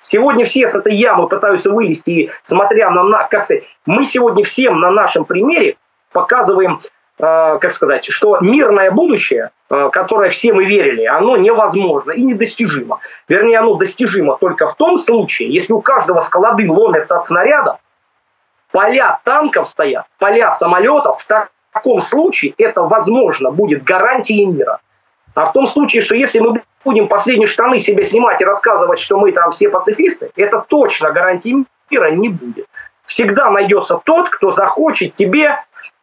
Сегодня все с этой ямы пытаются вылезти, и смотря на... Как сказать, мы сегодня всем на нашем примере показываем, что мирное будущее, которое все мы верили, оно невозможно и недостижимо. Вернее, оно достижимо только в том случае, если у каждого склады ломятся от снарядов, поля танков стоят, поля самолетов, в таком случае это, возможно, будет гарантией мира. А в том случае, что если мы будем последние штаны себе снимать и рассказывать, что мы там все пацифисты, это точно гарантией мира не будет. Всегда найдется тот, кто захочет тебе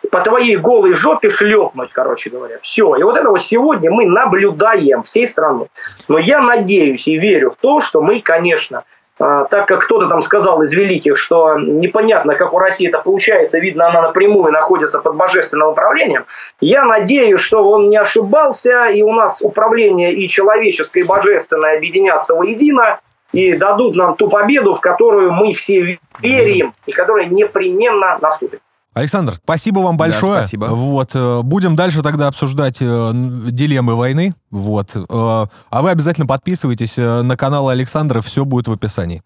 по твоей голой жопе шлепнуть, короче говоря. Все. И вот этого сегодня мы наблюдаем всей страной. Но я надеюсь и верю в то, что мы, конечно... Так как кто-то там сказал из великих, что непонятно, как у России это получается, видно, она напрямую находится под божественным управлением, я надеюсь, что он не ошибался, и у нас управление и человеческое, и божественное объединятся воедино, и дадут нам ту победу, в которую мы все верим, и которая непременно наступит. Александр, спасибо вам большое. Да, спасибо. Вот, будем дальше тогда обсуждать дилеммы войны. Вот. А вы обязательно подписывайтесь на канал Александра, все будет в описании.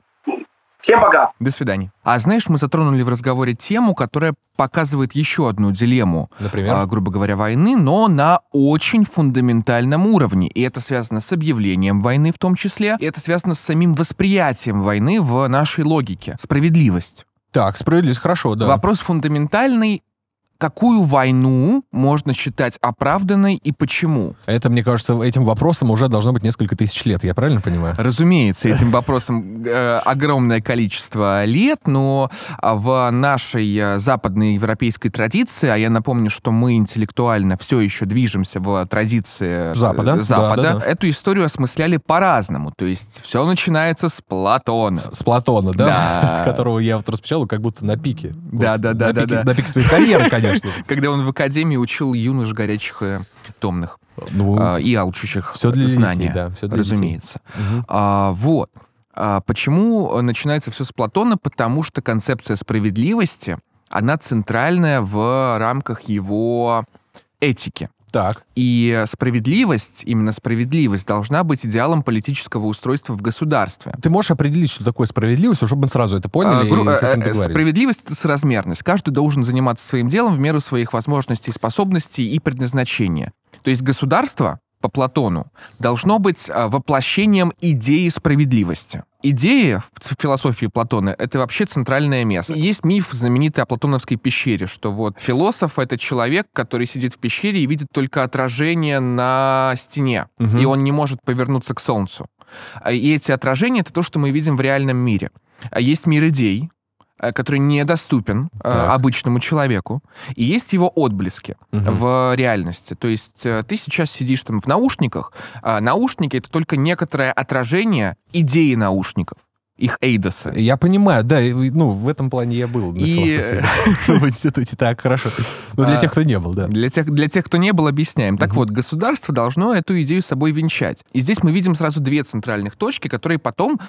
Всем пока. До свидания. А знаешь, мы затронули в разговоре тему, которая показывает еще одну дилемму, грубо говоря, войны, но на очень фундаментальном уровне. И это связано с объявлением войны в том числе, и это связано с самим восприятием войны в нашей логике. Справедливость. Так, справедливость, хорошо, да. Вопрос фундаментальный. Какую войну можно считать оправданной и почему? Это, мне кажется, этим вопросом уже должно быть несколько тысяч лет, я правильно понимаю? Разумеется, этим вопросом огромное количество лет, но в нашей западной европейской традиции, а я напомню, что мы интеллектуально все еще движемся в традиции Запада, да. Эту историю осмысляли по-разному, то есть все начинается с Платона. С Платона, да? Которого я вот распечатал как будто на пике. Да-да-да. На пике своей карьеры, конечно. Когда он в академии учил юнош горячих и томных, и алчущих знаний, да, разумеется. Угу. Почему начинается все с Платона? Потому что концепция справедливости, она центральная в рамках его этики. Так. И справедливость, именно справедливость, должна быть идеалом политического устройства в государстве. Ты можешь определить, что такое справедливость, чтобы мы сразу это поняли и справедливость — это соразмерность. Каждый должен заниматься своим делом в меру своих возможностей, способностей и предназначения. То есть государство, по Платону, должно быть воплощением идеи справедливости. Идея в философии Платона — это вообще центральное место. Есть миф знаменитый о платоновской пещере, что вот философ — это человек, который сидит в пещере и видит только отражение на стене, и он не может повернуться к солнцу. И эти отражения — это то, что мы видим в реальном мире. Есть мир идей, который недоступен обычному человеку, и есть его отблески в реальности. То есть ты сейчас сидишь там в наушниках, наушники — это только некоторое отражение идеи наушников, их эйдоса. Я понимаю, да, в этом плане я был на философии в институте, так, хорошо. Но для тех, кто не был, да. Для тех, кто не был, объясняем. Так вот, государство должно эту идею собой венчать. И здесь мы видим сразу две центральных точки, которые потом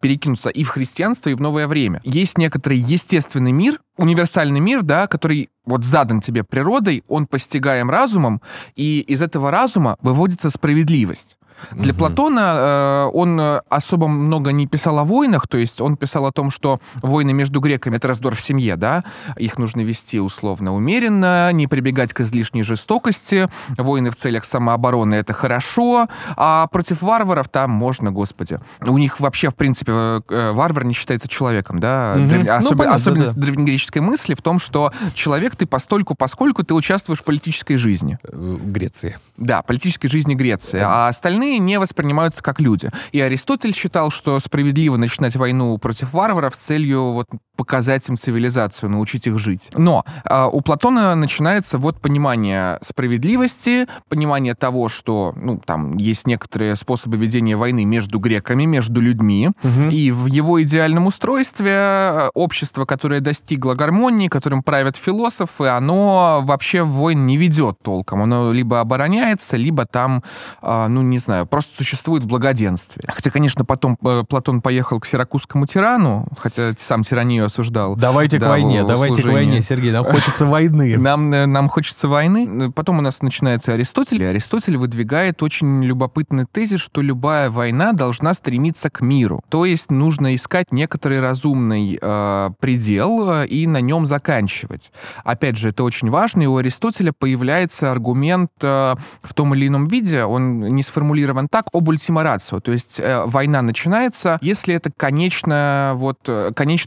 перекинутся и в христианство, и в новое время. Есть некоторый естественный мир, универсальный мир, да, который вот задан тебе природой, он постигаем разумом, и из этого разума выводится справедливость. Для Платона он особо много не писал о войнах, то есть он писал о том, что войны между греками — это раздор в семье, да, их нужно вести условно умеренно, не прибегать к излишней жестокости, войны в целях самообороны — это хорошо, а против варваров там можно, господи. У них вообще, в принципе, варвар не считается человеком, да, особенность древнегреческой мысли в том, что человек ты постольку, поскольку ты участвуешь в политической жизни. Греции. Да, политической жизни Греции, а остальные остальные не воспринимаются как люди. И Аристотель считал, что справедливо начинать войну против варваров с целью вот показать им цивилизацию, научить их жить. Но у Платона начинается вот понимание справедливости, понимание того, что там есть некоторые способы ведения войны между греками, между людьми. Угу. И в его идеальном устройстве общество, которое достигло гармонии, которым правят философы, оно вообще войн не ведет толком. Оно либо обороняется, либо там, не знаю, просто существует в благоденствии. Хотя, конечно, потом Платон поехал к сиракузскому тирану, хотя сам тиранию осуждал. Давайте к войне, Сергей, нам хочется войны. Нам хочется войны. Потом у нас начинается Аристотель. И Аристотель выдвигает очень любопытный тезис, что любая война должна стремиться к миру. То есть нужно искать некоторый разумный предел и на нем заканчивать. Опять же, это очень важно, и у Аристотеля появляется аргумент в том или ином виде, он не сформулирован так, об ультима рацио. То есть война начинается, если это конечный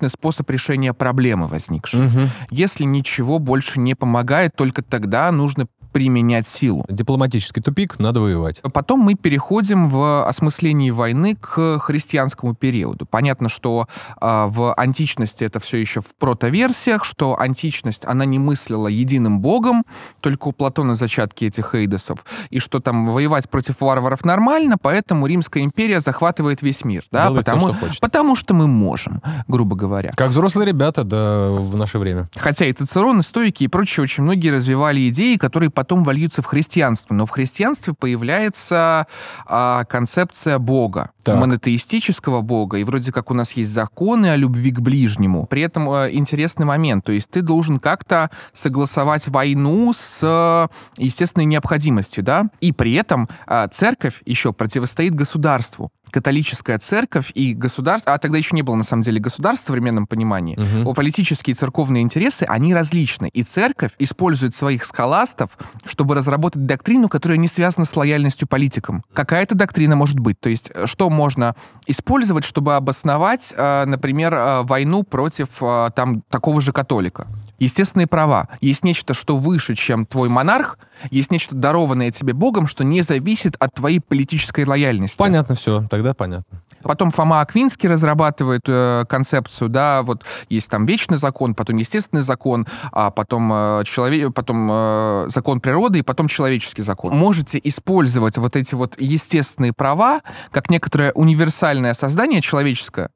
способ решения проблемы возникшей. Угу. Если ничего больше не помогает, только тогда нужно применять силу. Дипломатический тупик, надо воевать. Потом мы переходим в осмыслении войны к христианскому периоду. Понятно, что в античности это все еще в протоверсиях, что античность, она не мыслила единым богом, только у Платона зачатки этих эйдосов, и что там воевать против варваров нормально, поэтому Римская империя захватывает весь мир. Да? Потому что мы можем, грубо говоря. Как взрослые ребята, да, в наше время. Хотя и Цицерон, и стойки, и прочие очень многие развивали идеи, которые потом вольются в христианство. Но в христианстве появляется концепция Бога, монотеистического Бога. И вроде как у нас есть законы о любви к ближнему. При этом интересный момент. То есть ты должен как-то согласовать войну с естественной необходимостью. Да? И при этом церковь еще противостоит государству. Католическая церковь и государство... А тогда еще не было, на самом деле, государства в современном понимании. Угу. Политические и церковные интересы, они различны. И церковь использует своих схоластов, чтобы разработать доктрину, которая не связана с лояльностью политикам. Какая-то доктрина может быть. То есть, что можно использовать, чтобы обосновать, например, войну против там такого же католика. Естественные права. Есть нечто, что выше, чем твой монарх, есть нечто, дарованное тебе Богом, что не зависит от твоей политической лояльности. Понятно все, тогда понятно. Потом Фома Аквинский разрабатывает концепцию, да, вот есть там вечный закон, потом естественный закон, а потом, закон природы и потом человеческий закон. Можете использовать вот эти вот естественные права как некоторое универсальное создание человеческое,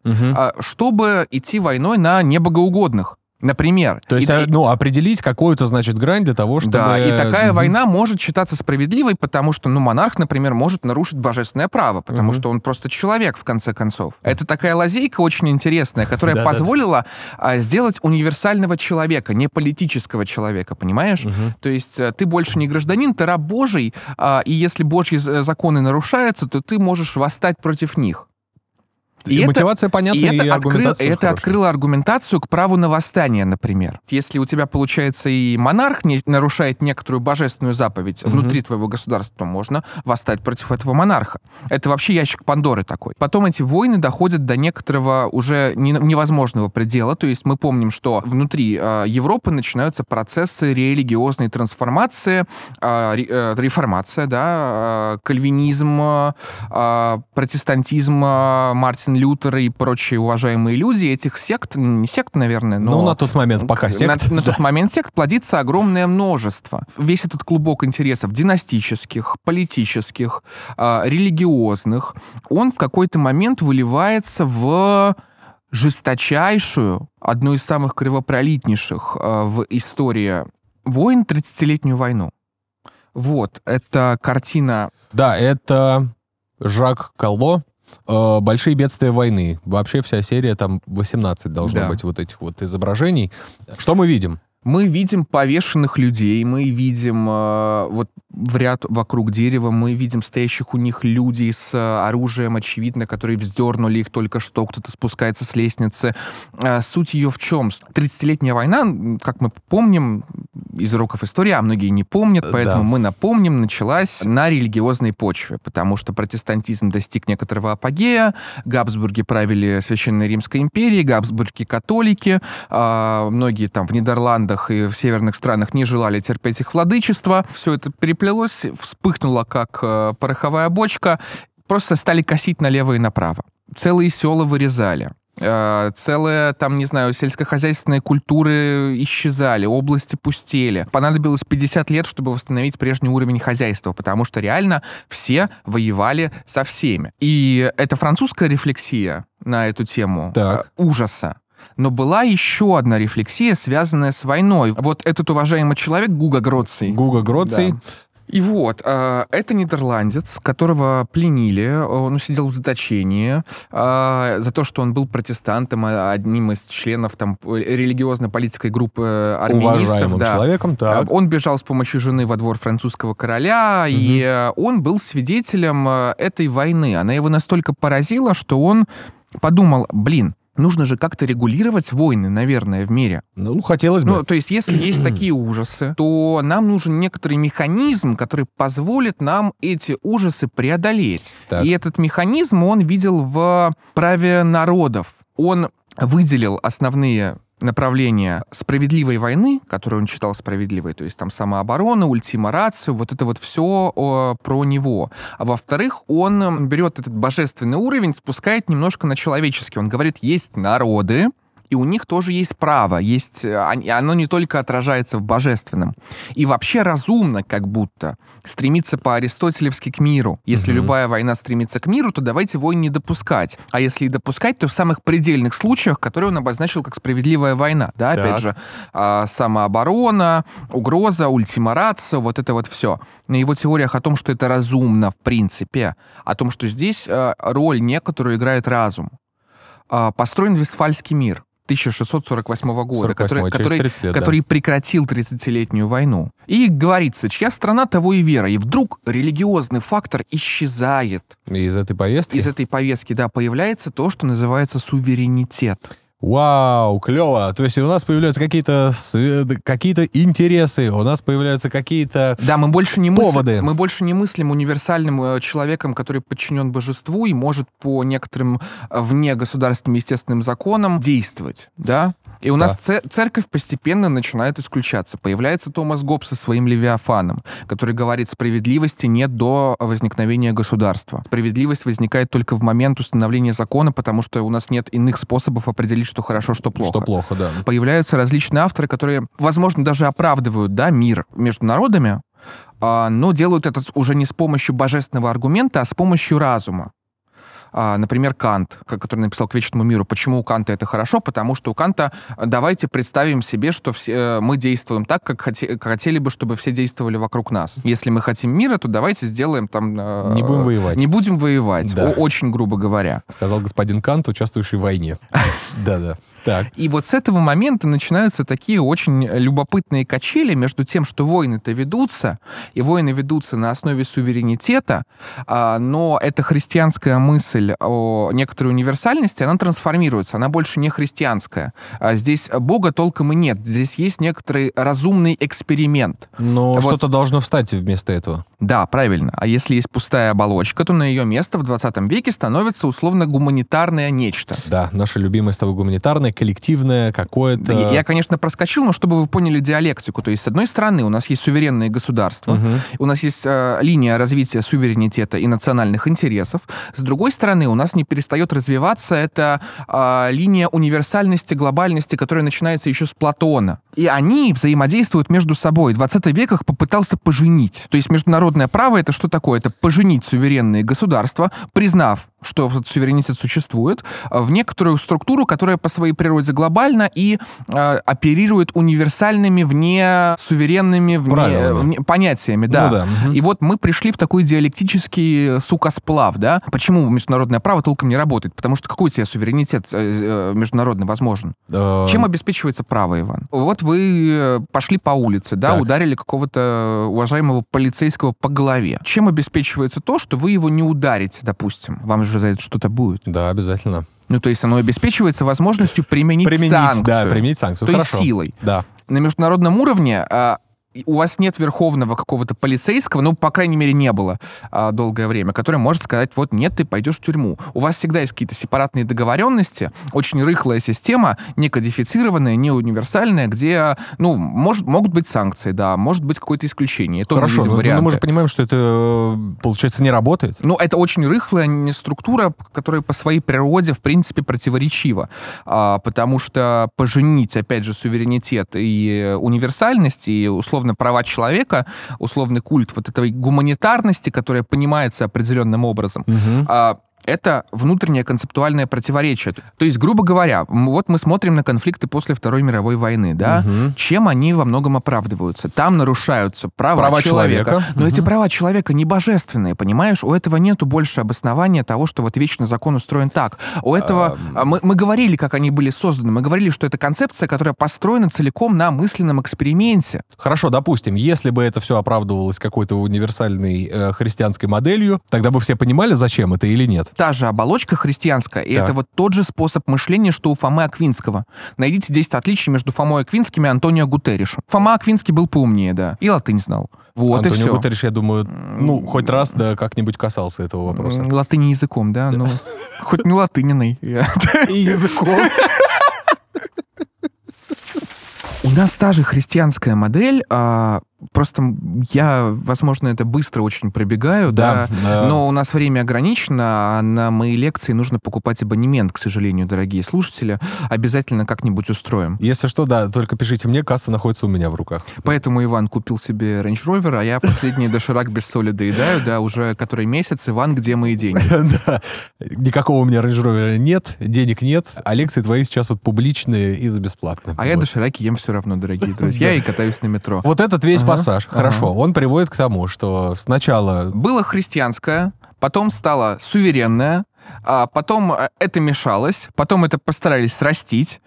чтобы идти войной на небогоугодных. Например. То есть, определить какую-то, значит, грань для того, чтобы... Да, и такая война может считаться справедливой, потому что, монарх, например, может нарушить божественное право, потому что он просто человек, в конце концов. Это такая лазейка очень интересная, которая позволила сделать универсального человека, не политического человека, понимаешь? То есть ты больше не гражданин, ты раб Божий, и если Божьи законы нарушаются, то ты можешь восстать против них. И мотивация понятна, и аргументация. Это открыло аргументацию к праву на восстание, например. Если у тебя, получается, и монарх нарушает некоторую божественную заповедь внутри твоего государства, то можно восстать против этого монарха. Это вообще ящик Пандоры такой. Потом эти войны доходят до некоторого уже невозможного предела. То есть мы помним, что внутри Европы начинаются процессы религиозной трансформации, реформация, кальвинизм, протестантизм, Мартин Лютер и прочие уважаемые люди, этих сект, не сект, наверное, но... на тот момент пока сект. На тот момент сект плодится огромное множество. Весь этот клубок интересов династических, политических, религиозных, он в какой-то момент выливается в жесточайшую, одну из самых кровопролитнейших в истории войн, 30-летнюю войну. Вот, это картина... Да, это Жак Кало. «Большие бедствия войны». Вообще вся серия, там 18 должно быть вот этих вот изображений. Что мы видим? Мы видим повешенных людей, мы видим в ряд вокруг дерева, мы видим стоящих у них людей с оружием, очевидно, которые вздернули их только что, кто-то спускается с лестницы. Суть ее в чем? 30-летняя война, как мы помним из уроков истории, а многие не помнят, поэтому мы напомним, началась на религиозной почве, потому что протестантизм достиг некоторого апогея, Габсбурги правили Священной Римской империей, Габсбурги католики, многие там в Нидерландах Нидерландах и в северных странах не желали терпеть их владычество. Все это переплелось, вспыхнуло как пороховая бочка. Просто стали косить налево и направо. Целые села вырезали. Целые, там, не знаю, сельскохозяйственные культуры исчезали, области пустели. Понадобилось 50 лет, чтобы восстановить прежний уровень хозяйства, потому что реально все воевали со всеми. И это французская рефлексия на эту тему ужаса. Но была еще одна рефлексия, связанная с войной. Вот этот уважаемый человек Гуго Гроций. Гуго Гроций. Да. И вот, это нидерландец, которого пленили, он сидел в заточении за то, что он был протестантом, одним из членов там религиозно-политической группы армянистов. Уважаемым человеком, так. Он бежал с помощью жены во двор французского короля, угу. И он был свидетелем этой войны. Она его настолько поразила, что он подумал, нужно же как-то регулировать войны, наверное, в мире. Ну, хотелось бы. Ну, то есть, если есть такие ужасы, то нам нужен некоторый механизм, который позволит нам эти ужасы преодолеть. Так. И этот механизм он видел в праве народов. Он выделил основные направления справедливой войны, которую он считал справедливой, то есть там самооборона, ультима рацио, вот это вот все про него. А во-вторых, он берет этот божественный уровень, спускает немножко на человеческий. Он говорит, есть народы, и у них тоже есть право, есть, оно не только отражается в божественном. И вообще разумно, как будто, стремиться по-аристотелевски к миру. Если любая война стремится к миру, то давайте войн не допускать. А если и допускать, то в самых предельных случаях, которые он обозначил как справедливая война. Да, опять же, самооборона, угроза, ультима рацио, вот это вот все. На его теориях о том, что это разумно в принципе, о том, что здесь роль некоторую играет разум. Построен Вестфальский мир 1648 года, который прекратил 30-летнюю войну. И говорится, чья страна, того и вера. И вдруг религиозный фактор исчезает. И из этой повестки? Из этой повестки, да, появляется то, что называется суверенитет. Вау, клево. То есть у нас появляются какие-то интересы, у нас появляются какие-то поводы. Да, мы больше не мыслим универсальным человеком, который подчинен божеству и может по некоторым внегосударственным естественным законам действовать, да? И у нас церковь постепенно начинает исключаться. Появляется Томас Гоббс со своим Левиафаном, который говорит, справедливости нет до возникновения государства. Справедливость возникает только в момент установления закона, потому что у нас нет иных способов определить, что хорошо, что плохо. Что плохо, да. Появляются различные авторы, которые, возможно, даже оправдывают, да, мир между народами, но делают это уже не с помощью божественного аргумента, а с помощью разума. Например, Кант, который написал «К вечному миру». Почему у Канта это хорошо? Потому что у Канта давайте представим себе, что все, мы действуем так, как хотели бы, чтобы все действовали вокруг нас. Если мы хотим мира, то давайте сделаем там... Не будем воевать. Не будем воевать, да. Очень грубо говоря. Сказал господин Кант, участвующий в войне. Да-да. Так. И вот с этого момента начинаются такие очень любопытные качели между тем, что войны-то ведутся, и войны ведутся на основе суверенитета, но эта христианская мысль о некоторой универсальности, она трансформируется, она больше не христианская. Здесь Бога толком и нет, здесь есть некоторый разумный эксперимент. Но вот. Что-то должно встать вместо этого. Да, правильно. А если есть пустая оболочка, то на ее место в 20 веке становится условно гуманитарное нечто. Да, наше любимое с тобой гуманитарное, коллективное какое-то... Я, конечно, проскочил, но чтобы вы поняли диалектику. То есть, с одной стороны, у нас есть суверенные государства, у нас есть линия развития суверенитета и национальных интересов. С другой стороны, у нас не перестает развиваться эта линия универсальности, глобальности, которая начинается еще с Платона. И они взаимодействуют между собой. В 20 веках попытался поженить. То есть, международное право — это что такое? Это поженить суверенные государства, признав, что суверенитет существует, в некоторую структуру, которая по своей природе глобально и оперирует универсальными, внесуверенными понятиями. Да. Ну, да. И вот мы пришли в такой диалектический сукосплав. Да? Почему международное право толком не работает? Потому что какой у тебя суверенитет международный возможен? Чем обеспечивается право, Иван? Вот вы пошли по улице, да, ударили какого-то уважаемого полицейского по голове. Чем обеспечивается то, что вы его не ударите, допустим? Вам же за это что-то будет. Да, обязательно. Ну, то есть оно обеспечивается возможностью применить санкцию. Да, применить санкцию. То есть силой. Да. На международном уровне у вас нет верховного какого-то полицейского, ну, по крайней мере, не было долгое время, который может сказать, вот, нет, ты пойдешь в тюрьму. У вас всегда есть какие-то сепаратные договоренности, очень рыхлая система, не кодифицированная, не универсальная, где, ну, могут быть санкции, да, может быть какое-то исключение. Это хорошо, но мы же понимаем, что это, получается, не работает. Ну, это очень рыхлая структура, которая по своей природе, в принципе, противоречива, потому что поженить, опять же, суверенитет и универсальность, и, условно, права человека, условный культ вот этой гуманитарности, которая понимается определенным образом, это внутреннее концептуальное противоречие. То есть, грубо говоря, вот мы смотрим на конфликты после Второй мировой войны, да? Чем они во многом оправдываются? Там нарушаются права человека. Но эти права человека не божественные, понимаешь? У этого нету больше обоснования того, что вот вечно закон устроен так. У этого... Мы говорили, как они были созданы. Мы говорили, что это концепция, которая построена целиком на мысленном эксперименте. Хорошо, допустим, если бы это все оправдывалось какой-то универсальной христианской моделью, тогда бы все понимали, зачем это или нет. Та же оболочка христианская, и это вот тот же способ мышления, что у Фомы Аквинского. Найдите 10 отличий между Фомой Аквинским и Антонио Гутерришем. Фома Аквинский был поумнее, да, и латынь знал. Вот, Антонио и все. Гутерриш, я думаю, ну, хоть раз, да, как-нибудь касался этого вопроса. Латынь языком, да, ну, хоть не латыниной. И языком. У нас та же христианская модель, просто я, возможно, это быстро очень пробегаю, да, но у нас время ограничено, а на мои лекции нужно покупать абонемент, к сожалению, дорогие слушатели, обязательно как-нибудь устроим. Если что, да, только пишите мне, касса находится у меня в руках. Поэтому Иван купил себе Range Rover, а я последний доширак без соли доедаю, да, уже который месяц. Иван, где мои деньги? Да, никакого у меня Range Rover нет, денег нет, а лекции твои сейчас вот публичные и за бесплатно. А я дошираки ем все равно, дорогие друзья, и катаюсь на метро. Вот этот весь пассаж, хорошо, он приводит к тому, что сначала... Было христианское, потом стало суверенное, потом это мешалось, потом это постарались срастить,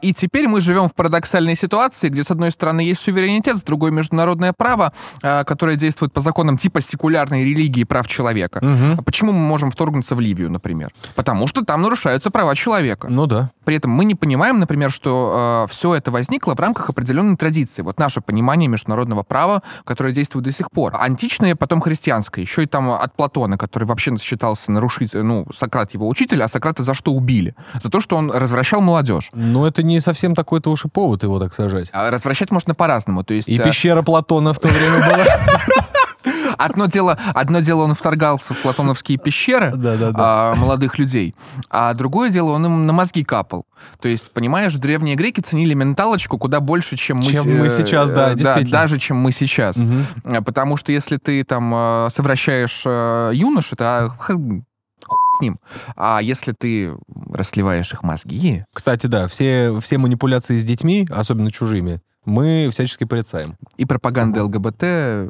и теперь мы живем в парадоксальной ситуации, где, с одной стороны, есть суверенитет, с другой — международное право, которое действует по законам типа секулярной религии и прав человека. Почему мы можем вторгнуться в Ливию, например? Потому что там нарушаются права человека. Ну да. При этом мы не понимаем, например, что все это возникло в рамках определенной традиции. Вот наше понимание международного права, которое действует до сих пор. Античное, потом христианское. Еще и там от Платона, который вообще считался нарушителем, ну, Сократ его учитель, а Сократа за что убили? За то, что он развращал молодежь. Но это не совсем такой-то уж и повод его так сажать. А развращать можно по-разному. То есть, и пещера Платона в то время была... Одно дело, он вторгался в платоновские пещеры молодых людей, а другое дело, он им на мозги капал. То есть, понимаешь, древние греки ценили менталочку куда больше, чем мы сейчас, да, действительно. Даже чем мы сейчас. Потому что если ты там совращаешь юнош, это... с ним. А если ты расливаешь их мозги... Кстати, да, все манипуляции с детьми, особенно чужими, мы всячески порицаем. И пропаганда ЛГБТ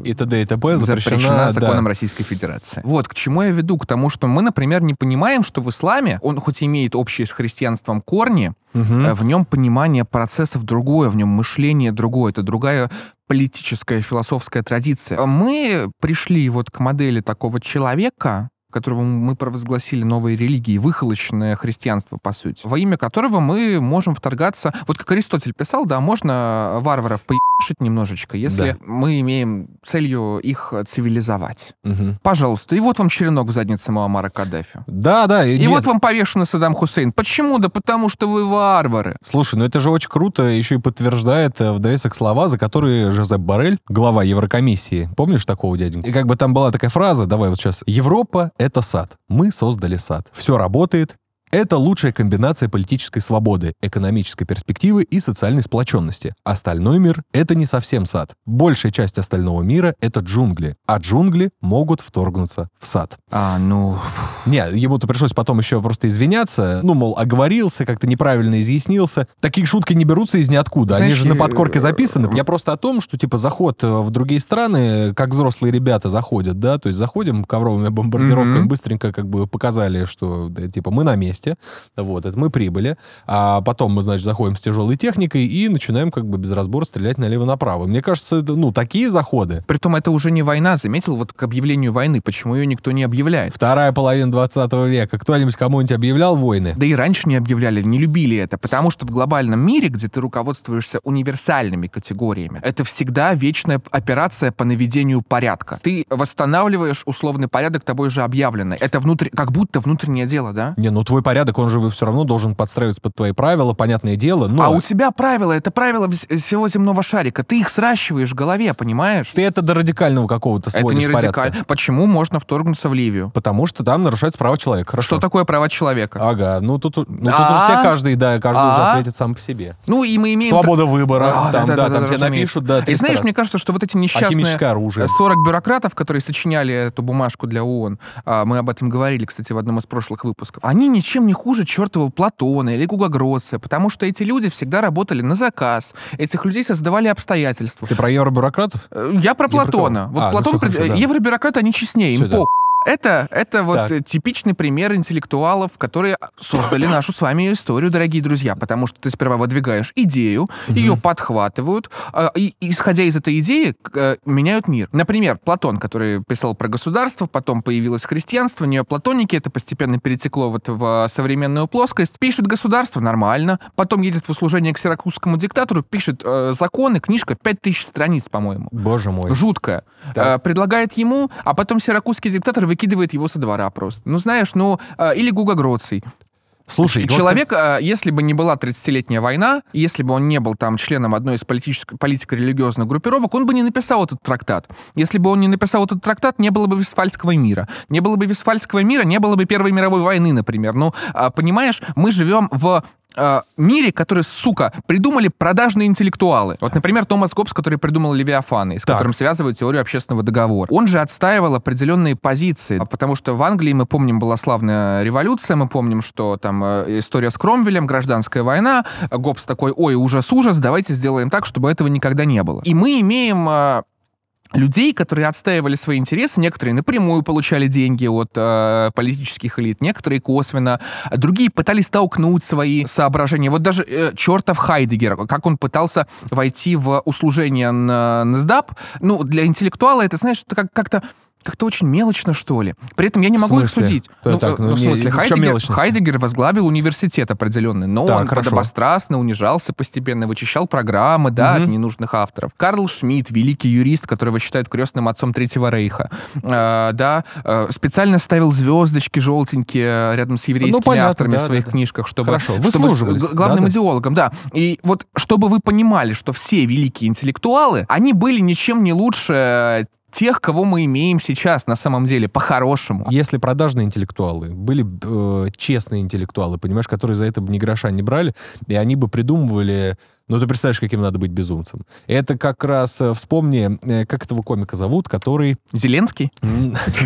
и т.д. и т.п. запрещена законом Российской Федерации. Вот к чему я веду. К тому, что мы, например, не понимаем, что в исламе, он хоть имеет общие с христианством корни, в нем понимание процессов другое, в нем мышление другое. Это другая политическая, философская традиция. Мы пришли вот к модели такого человека, которого мы провозгласили новой религией, выхолощенное христианство, по сути, во имя которого мы можем вторгаться... Вот как Аристотель писал, да, можно варваров поебашить немножечко, если мы имеем целью их цивилизовать. Пожалуйста, и вот вам черенок в заднице Муамара Каддафи. Да. И вот вам повешенный Саддам Хусейн. Почему? Да потому что вы варвары. Слушай, ну это же очень круто, еще и подтверждает в довесок слова, за которые Жозеп Боррель, глава Еврокомиссии, помнишь такого дяденьку? И как бы там была такая фраза, давай вот сейчас, Европа — это сад. Мы создали сад. Все работает. Это лучшая комбинация политической свободы, экономической перспективы и социальной сплоченности. Остальной мир — это не совсем сад. Большая часть остального мира — это джунгли. А джунгли могут вторгнуться в сад. Не, ему-то пришлось потом еще просто извиняться. Ну, мол, оговорился, как-то неправильно изъяснился. Такие шутки не берутся из ниоткуда. Знаешь, они же на подкорке записаны. Я просто о том, что, типа, заход в другие страны, как взрослые ребята заходят, да? То есть заходим ковровыми бомбардировками, быстренько как бы показали, что, да, типа, мы на месте. месте. Вот, это мы прибыли. А потом мы, значит, заходим с тяжелой техникой и начинаем как бы без разбора стрелять налево-направо. Мне кажется, это, ну, такие заходы. Притом это уже не война, заметил, вот к объявлению войны, почему ее никто не объявляет. Вторая половина 20 века. Кто-нибудь кому-нибудь объявлял войны? Да и раньше не объявляли, не любили это, потому что в глобальном мире, где ты руководствуешься универсальными категориями, это всегда вечная операция по наведению порядка. Ты восстанавливаешь условный порядок, тобой же объявленный. Это как будто внутреннее дело, да? Не, ну твой порядок, он же все равно должен подстраиваться под твои правила, понятное дело, но... А у тебя правила, это правила всего земного шарика. Ты их сращиваешь в голове, понимаешь? Ты это до радикального какого-то сводишь порядка. Это не радикально. Почему можно вторгнуться в Ливию? Потому что там нарушается права человека. Хорошо. Что такое права человека? Ага, ну тут уже тебе каждый уже ответит сам по себе. Ну и мы имеем... Свобода выбора, там, да, там тебе напишут, да, 300 раз. И знаешь, мне кажется, что вот эти несчастные 40 бюрократов, которые сочиняли эту бумажку для ООН, мы об этом говорили, кстати, в одном из прошлых выпусков, они ничем не хуже чертового Платона или Гуго Гроция, потому что эти люди всегда работали на заказ, этих людей создавали обстоятельства. Ты про евробюрократов? Я про Платона. Вот Платон, евробюрократы, они честнее, им похуй. Это вот типичный пример интеллектуалов, которые создали нашу с вами историю, дорогие друзья, потому что ты сперва выдвигаешь идею, ее подхватывают, и, исходя из этой идеи, меняют мир. Например, Платон, который писал про государство, потом появилось христианство, неоплатоники, это постепенно перетекло вот в современную плоскость, пишет государство, нормально, потом едет в услужение к сиракузскому диктатору, пишет законы, книжка, 5000 страниц, по-моему. Боже мой. Жуткая. Да. Предлагает ему, а потом сиракузский диктатор выкидывает его со двора просто. Ну, знаешь, или Гуго Гроций. Слушай, человек, если бы не была 30-летняя война, если бы он не был там членом одной из политико-религиозных группировок, он бы не написал этот трактат. Если бы он не написал этот трактат, не было бы Вестфальского мира. Не было бы Вестфальского мира, не было бы Первой мировой войны, например. Ну, понимаешь, мы живем в мире, который, сука, придумали продажные интеллектуалы. Вот, например, Томас Гоббс, который придумал Левиафаны, с которым связывают теорию общественного договора. Он же отстаивал определенные позиции, потому что в Англии, мы помним, была славная революция, мы помним, что там история с Кромвелем, гражданская война. Гоббс такой: ой, ужас, давайте сделаем так, чтобы этого никогда не было. И мы имеем... людей, которые отстаивали свои интересы, некоторые напрямую получали деньги от политических элит, некоторые косвенно, другие пытались толкнуть свои соображения. Вот даже чертов Хайдеггер, как он пытался войти в услужение на НСДАП, ну, для интеллектуала это, знаешь, как-то очень мелочно, что ли. При этом я не могу их судить. Хайдеггер возглавил университет определенный, но он подобострастно унижался постепенно, вычищал программы от ненужных авторов. Карл Шмидт, великий юрист, которого считают крестным отцом Третьего Рейха, специально ставил звездочки желтенькие рядом с еврейскими авторами в своих книжках, чтобы главным идеологом, да. И вот чтобы вы понимали, что все великие интеллектуалы, они были ничем не лучше тех, кого мы имеем сейчас, на самом деле, по-хорошему. Если продажные интеллектуалы были честные интеллектуалы, понимаешь, которые за это бы ни гроша не брали, и они бы придумывали... Ну, ты представляешь, каким надо быть безумцем. Это как раз, вспомни, как этого комика зовут, который... Зеленский?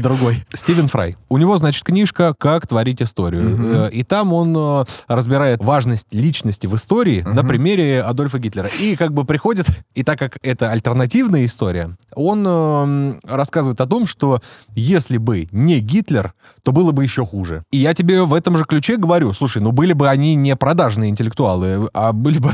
Другой. Стивен Фрай. У него, значит, книжка «Как творить историю». И там он разбирает важность личности в истории на примере Адольфа Гитлера. И как бы приходит, и так как это альтернативная история, он рассказывает о том, что если бы не Гитлер, то было бы еще хуже. И я тебе в этом же ключе говорю: слушай, ну были бы они не продажные интеллектуалы, а были бы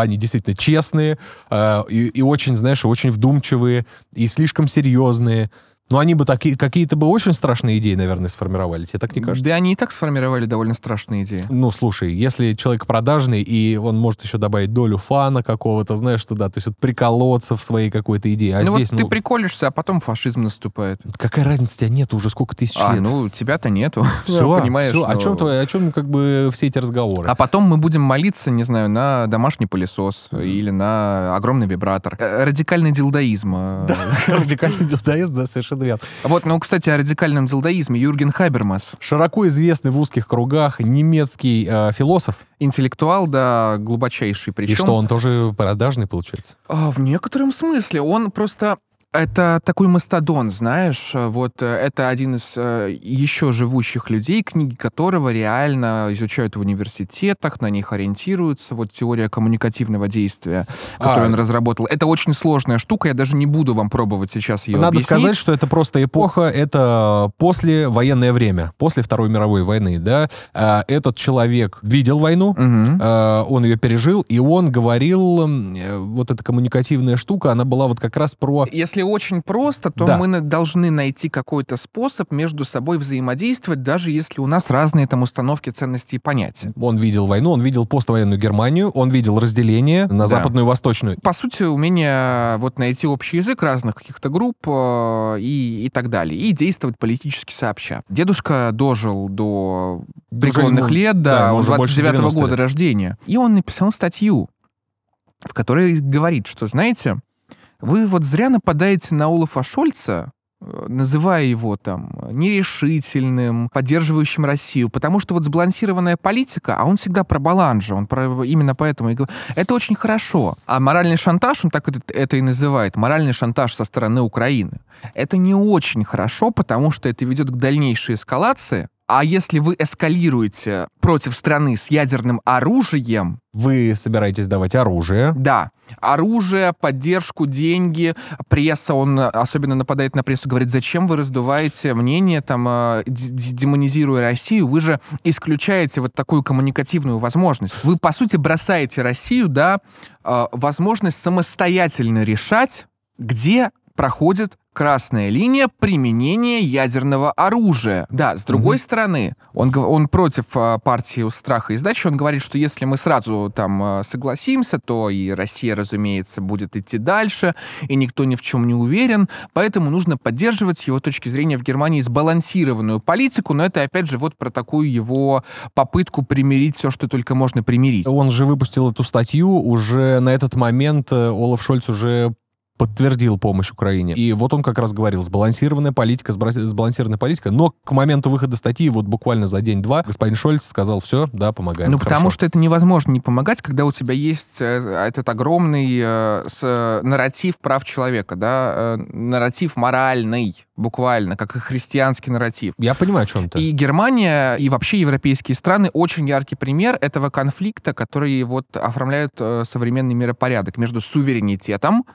они действительно честные и очень, знаешь, очень вдумчивые и слишком серьезные. Но они бы какие-то бы очень страшные идеи, наверное, сформировали. Тебе так не кажется? Да они и так сформировали довольно страшные идеи. Ну, слушай, если человек продажный, и он может еще добавить долю фана какого-то, знаешь, туда, то есть вот приколоться в своей какой-то идее. А ну здесь, вот ты приколишься, а потом фашизм наступает. Какая разница, тебя нету уже сколько тысяч лет. Ну, тебя-то нету. Все, понимаешь. Все. О чем как бы все эти разговоры? А потом мы будем молиться, не знаю, на домашний пылесос или на огромный вибратор. Радикальный дилдаизм. Да, радикальный дилдаизм, да, совершенно. Вот, кстати, о радикальном дзелдаизме. Юрген Хабермас. Широко известный в узких кругах немецкий философ. Интеллектуал, да, глубочайший. Причем... И что, он тоже продажный, получается? В некотором смысле. Он просто... Это такой мастодон, знаешь, вот это один из еще живущих людей, книги которого реально изучают в университетах, на них ориентируются, вот теория коммуникативного действия, которую он разработал. Это очень сложная штука, я даже не буду вам пробовать сейчас ее объяснить. Надо сказать, что это просто эпоха, это послевоенное время, после Второй мировой войны, да. Этот человек видел войну, он ее пережил, и он говорил, вот эта коммуникативная штука, она была вот как раз про... Если очень просто, то мы должны найти какой-то способ между собой взаимодействовать, даже если у нас разные там установки, ценности и понятия. Он видел войну, он видел поствоенную Германию, он видел разделение на западную и восточную. По сути, умение вот найти общий язык разных каких-то групп и так далее, и действовать политически сообща. Дедушка дожил до преклонных лет, он 29-го года рождения, и он написал статью, в которой говорит, что, знаете, вы вот зря нападаете на Олафа Шольца, называя его там нерешительным, поддерживающим Россию, потому что вот сбалансированная политика, а он всегда про баланс же, он про, именно поэтому и говорит, это очень хорошо. А моральный шантаж, он так это и называет, моральный шантаж со стороны Украины, это не очень хорошо, потому что это ведет к дальнейшей эскалации. А если вы эскалируете против страны с ядерным оружием... Вы собираетесь давать оружие. Да. Оружие, поддержку, деньги, пресса. Он особенно нападает на прессу, говорит, зачем вы раздуваете мнение, там, демонизируя Россию? Вы же исключаете вот такую коммуникативную возможность. Вы, по сути, бросаете Россию, да, возможность самостоятельно решать, где проходит красная линия применения ядерного оружия. Да, с другой стороны, он против партии страха и сдачи, он говорит, что если мы сразу там согласимся, то и Россия, разумеется, будет идти дальше, и никто ни в чем не уверен, поэтому нужно поддерживать с его точки зрения в Германии сбалансированную политику, но это, опять же, вот про такую его попытку примирить все, что только можно примирить. Он же выпустил эту статью, уже на этот момент Олаф Шольц уже подтвердил помощь Украине. И вот он как раз говорил, сбалансированная политика, но к моменту выхода статьи, вот буквально за день-два, господин Шольц сказал, все, да, помогаем. Ну, хорошо. Потому что это невозможно не помогать, когда у тебя есть этот огромный нарратив прав человека, да, нарратив моральный, буквально, как и христианский нарратив. Я понимаю, о чем ты. И Германия, и вообще европейские страны очень яркий пример этого конфликта, который вот оформляет современный миропорядок между суверенитетом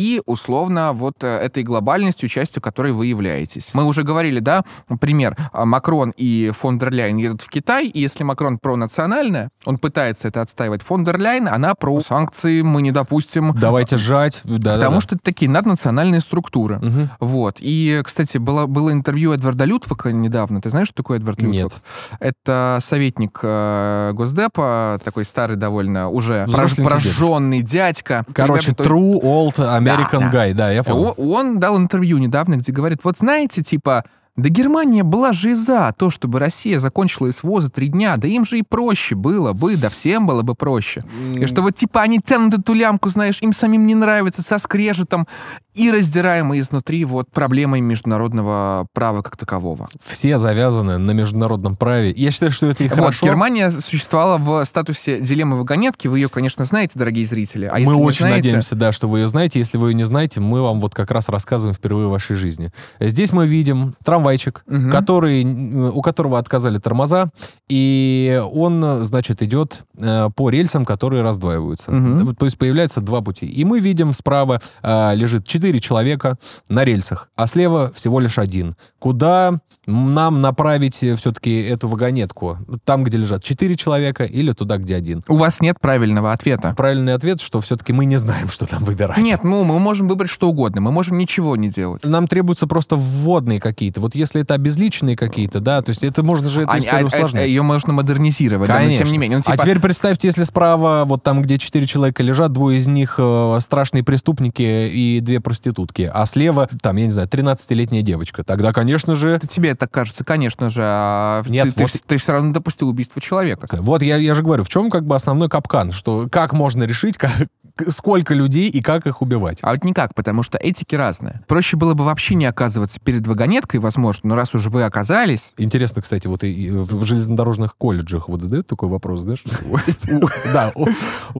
и условно вот этой глобальностью, частью которой вы являетесь. Мы уже говорили, да, пример Макрон и фон дер Ляйен едут в Китай, и если Макрон пронациональная, он пытается это отстаивать, фон дер Ляйен, она про санкции, мы не допустим... Давайте жать. Да, потому что это такие наднациональные структуры. Вот. И, кстати, было интервью Эдварда Люттвака недавно. Ты знаешь, что такое Эдвард Люттвак? Нет. Это советник Госдепа, такой старый довольно, уже прожженный дядька. Короче, true old American guy, да, я понял. Он дал интервью недавно, где говорит, вот знаете, типа, да Германия была же и за то, чтобы Россия закончила СВО за 3 дня, да им же и проще было бы, да всем было бы проще. И что вот типа они тянут эту лямку, знаешь, им самим не нравится, со скрежетом, и раздираемые изнутри вот проблемой международного права как такового. Все завязаны на международном праве. Я считаю, что это и хорошо. Вот, Германия существовала в статусе дилеммы вагонетки, вы ее, конечно, знаете, дорогие зрители. А мы очень надеемся, да, что вы ее знаете. Если вы ее не знаете, мы вам вот как раз рассказываем впервые в вашей жизни. Здесь мы видим трамвайчик, у которого отказали тормоза, и он, значит, идет по рельсам, которые раздваиваются. То есть появляются 2 пути. И мы видим, справа лежит 4 человека на рельсах, а слева всего лишь 1. Куда нам направить все-таки эту вагонетку? Там, где лежат 4 человека, или туда, где 1? У вас нет правильного ответа. Правильный ответ, что все-таки мы не знаем, что там выбирать. Нет, ну, мы можем выбрать что угодно, мы можем ничего не делать. Нам требуются просто вводные какие-то. Вот если это обезличенные какие-то, да, то есть это можно же эту историю усложнять. Ее можно модернизировать, да, но тем не менее. Ну, типа... А теперь представьте, если справа, вот там, где 4 человека лежат, 2 из них страшные преступники и 2 проститутки, а слева, там, я не знаю, 13-летняя девочка. Тогда, конечно же... Это тебе так кажется, конечно же. А нет, ты все равно допустил убийство человека. Вот я же говорю, в чем как бы основной капкан, что как можно решить, сколько людей и как их убивать? А вот никак, потому что этики разные. Проще было бы вообще не оказываться перед вагонеткой, возможно, но раз уж вы оказались... Интересно, кстати, вот и в железнодорожных колледжах вот задают такой вопрос, знаешь? Да,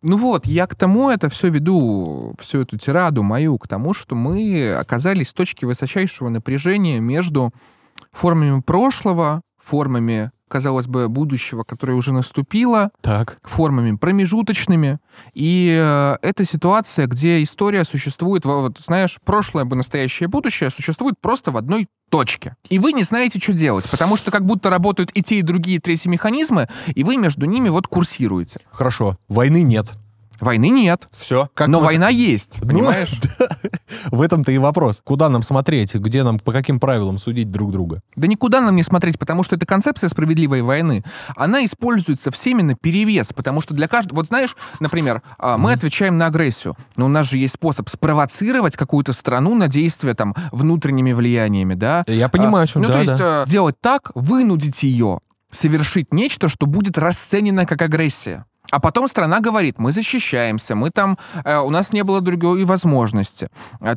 Ну вот, я к тому это все веду, всю эту тираду мою, к тому, что мы оказались в точке высочайшего напряжения между формами прошлого, формами, казалось бы, будущего, которое уже наступило, так, формами промежуточными. И это ситуация, где история существует, вот, знаешь, прошлое, настоящее, будущее существует просто в одной точке. И вы не знаете, что делать, потому что как будто работают и те, и другие, и третьи механизмы, и вы между ними вот курсируете. Хорошо. Войны нет. Войны нет. Все. Как но вот... война есть, понимаешь? Ну, да. В этом-то и вопрос. Куда нам смотреть? Где нам, по каким правилам судить друг друга? Да никуда нам не смотреть, потому что эта концепция справедливой войны, она используется всеми наперевес, потому что для каждого... Вот знаешь, например, мы отвечаем на агрессию, но у нас же есть способ спровоцировать какую-то страну на действия там внутренними влияниями, да? Я понимаю, о чем, ну, да, то есть да. Сделать так, вынудить ее совершить нечто, что будет расценено как агрессия. А потом страна говорит, мы защищаемся, мы там, у нас не было другой возможности.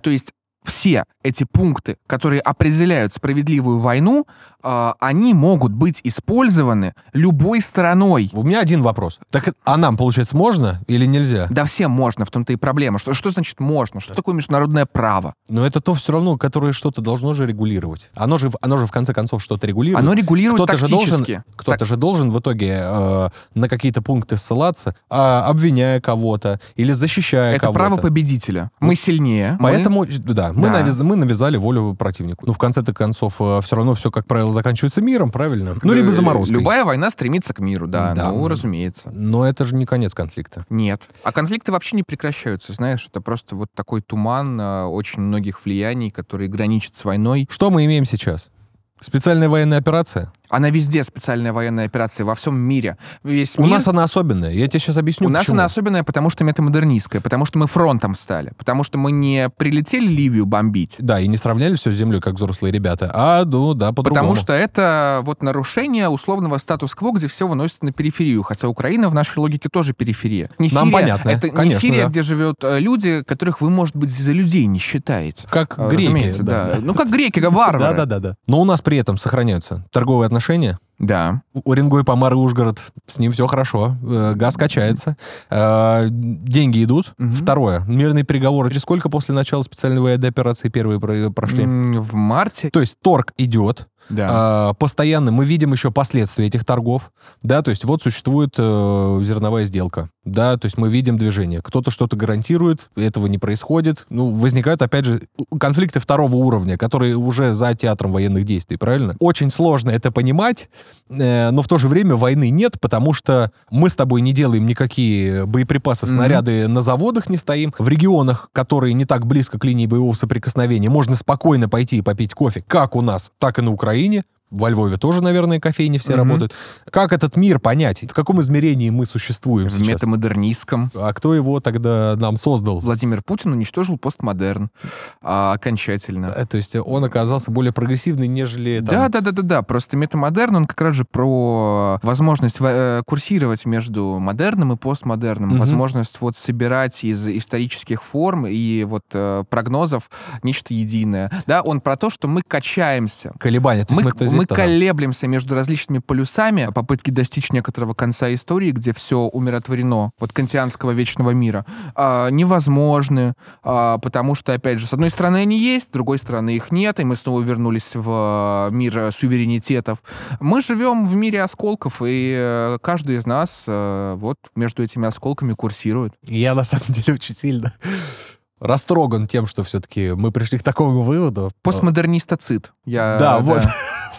То есть все эти пункты, которые определяют справедливую войну, они могут быть использованы любой стороной. У меня один вопрос. Так, а нам, получается, можно или нельзя? Да всем можно, в том-то и проблема. Что значит можно? Что такое международное право? Но это то все равно, которое что-то должно же регулировать. Оно же в конце концов что-то регулирует. Оно регулирует кто-то тактически. Кто-то же должен в итоге на какие-то пункты ссылаться, обвиняя кого-то или защищая это кого-то. Это право победителя. Мы сильнее. Поэтому, мы навязали волю противнику. Но в конце-то концов все равно все, как правило, заканчивается миром, правильно? Ну, либо заморозкой. Любая война стремится к миру, да. Ну, разумеется. Но это же не конец конфликта. Нет. А конфликты вообще не прекращаются, знаешь, это просто вот такой туман очень многих влияний, которые граничат с войной. Что мы имеем сейчас? Специальная военная операция? Она везде, специальная военная операция, во всем мире. У нас она особенная, я тебе сейчас объясню, почему. У нас она особенная, потому что метамодернистская, потому что мы фронтом стали, потому что мы не прилетели Ливию бомбить. Да, и не сравняли все с землей, как взрослые ребята, по-другому. Потому что это вот нарушение условного статус-кво, где все выносится на периферию, хотя Украина в нашей логике тоже периферия. Нам понятно, конечно. Это не Сирия, где живут люди, которых вы, может быть, за людей не считаете. Как греки. Да. Ну, как греки, варвары. Да. Но у нас при этом сохраняются торговые отношения. Да. Уренгой, Помар и Ужгород, с ним все хорошо, газ качается, деньги идут. Угу. Второе, мирные переговоры. Через сколько после начала специальной военной операции первые прошли? В марте. То есть торг идет. Да. Постоянно мы видим еще последствия этих торгов, да, то есть вот существует зерновая сделка, да, то есть мы видим движение, кто-то что-то гарантирует, этого не происходит, ну, возникают, опять же, конфликты второго уровня, которые уже за театром военных действий, правильно? Очень сложно это понимать, но в то же время войны нет, потому что мы с тобой не делаем никакие боеприпасы, снаряды на заводах не стоим, в регионах, которые не так близко к линии боевого соприкосновения, можно спокойно пойти и попить кофе, как у нас, так и на Украине. Во Львове тоже, наверное, кофейни все работают. Как этот мир понять? В каком измерении мы существуем сейчас? В метамодернистском. А кто его тогда нам создал? Владимир Путин уничтожил постмодерн окончательно. То есть он оказался более прогрессивный, нежели... Да. Просто метамодерн, он как раз же про возможность курсировать между модерном и постмодерном. Возможность вот собирать из исторических форм и вот прогнозов нечто единое. Да, он про то, что мы качаемся. Колебания. Мы колеблемся между различными полюсами, попытки достичь некоторого конца истории, где все умиротворено, вот кантианского вечного мира, невозможны, потому что, опять же, с одной стороны они есть, с другой стороны их нет, и мы снова вернулись в мир суверенитетов. Мы живем в мире осколков, и каждый из нас вот между этими осколками курсирует. Я, на самом деле, очень сильно растроган тем, что все-таки мы пришли к такому выводу. Постмодернистоцид.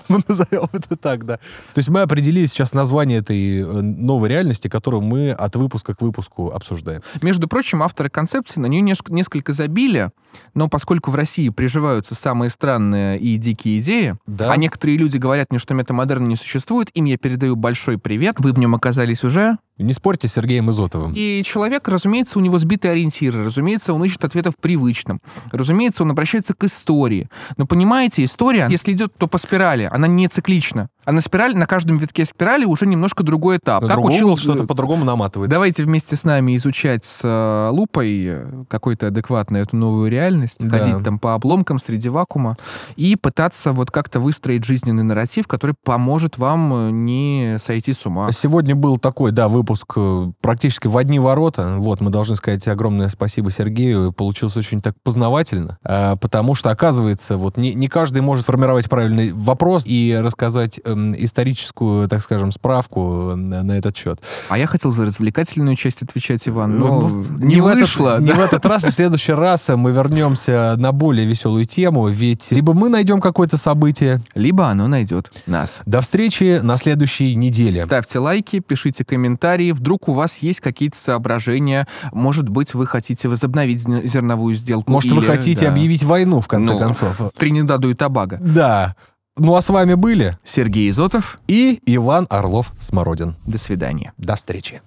Мы назовем это так, да. То есть мы определили сейчас название этой новой реальности, которую мы от выпуска к выпуску обсуждаем. Между прочим, авторы концепции на нее несколько забили, но поскольку в России приживаются самые странные и дикие идеи, да, а некоторые люди говорят мне, что метамодерна не существует, им я передаю большой привет. Вы в нем оказались уже... Не спорьте с Сергеем Изотовым. И человек, разумеется, у него сбитые ориентиры, разумеется, он ищет ответов в привычном, разумеется, он обращается к истории. Но понимаете, история, если идет, то по спирали, она не циклична. А на спираль, на каждом витке спирали уже немножко другой этап. Как учил, что-то по-другому наматывает. Давайте вместе с нами изучать с лупой какой-то адекватно эту новую реальность, да. Ходить там по обломкам среди вакуума и пытаться вот как-то выстроить жизненный нарратив, который поможет вам не сойти с ума. Сегодня был такой, да, выпуск практически в одни ворота. Вот, мы должны сказать огромное спасибо Сергею. Получилось очень так познавательно, потому что, оказывается, вот не каждый может сформировать правильный вопрос и рассказать историческую, так скажем, справку на этот счет. А я хотел за развлекательную часть отвечать, Иван, но не вышло. Не в этот раз, в следующий раз мы вернемся на более веселую тему, ведь либо мы найдем какое-то событие, либо оно найдет нас. До встречи на следующей неделе. Ставьте лайки, пишите комментарии, вдруг у вас есть какие-то соображения, может быть, вы хотите возобновить зерновую сделку. Может, или... вы хотите объявить войну, в конце концов. Тринидаду и Тобаго. Да. Ну а с вами были Сергей Изотов и Иван Орлов-Смородин. До свидания. До встречи.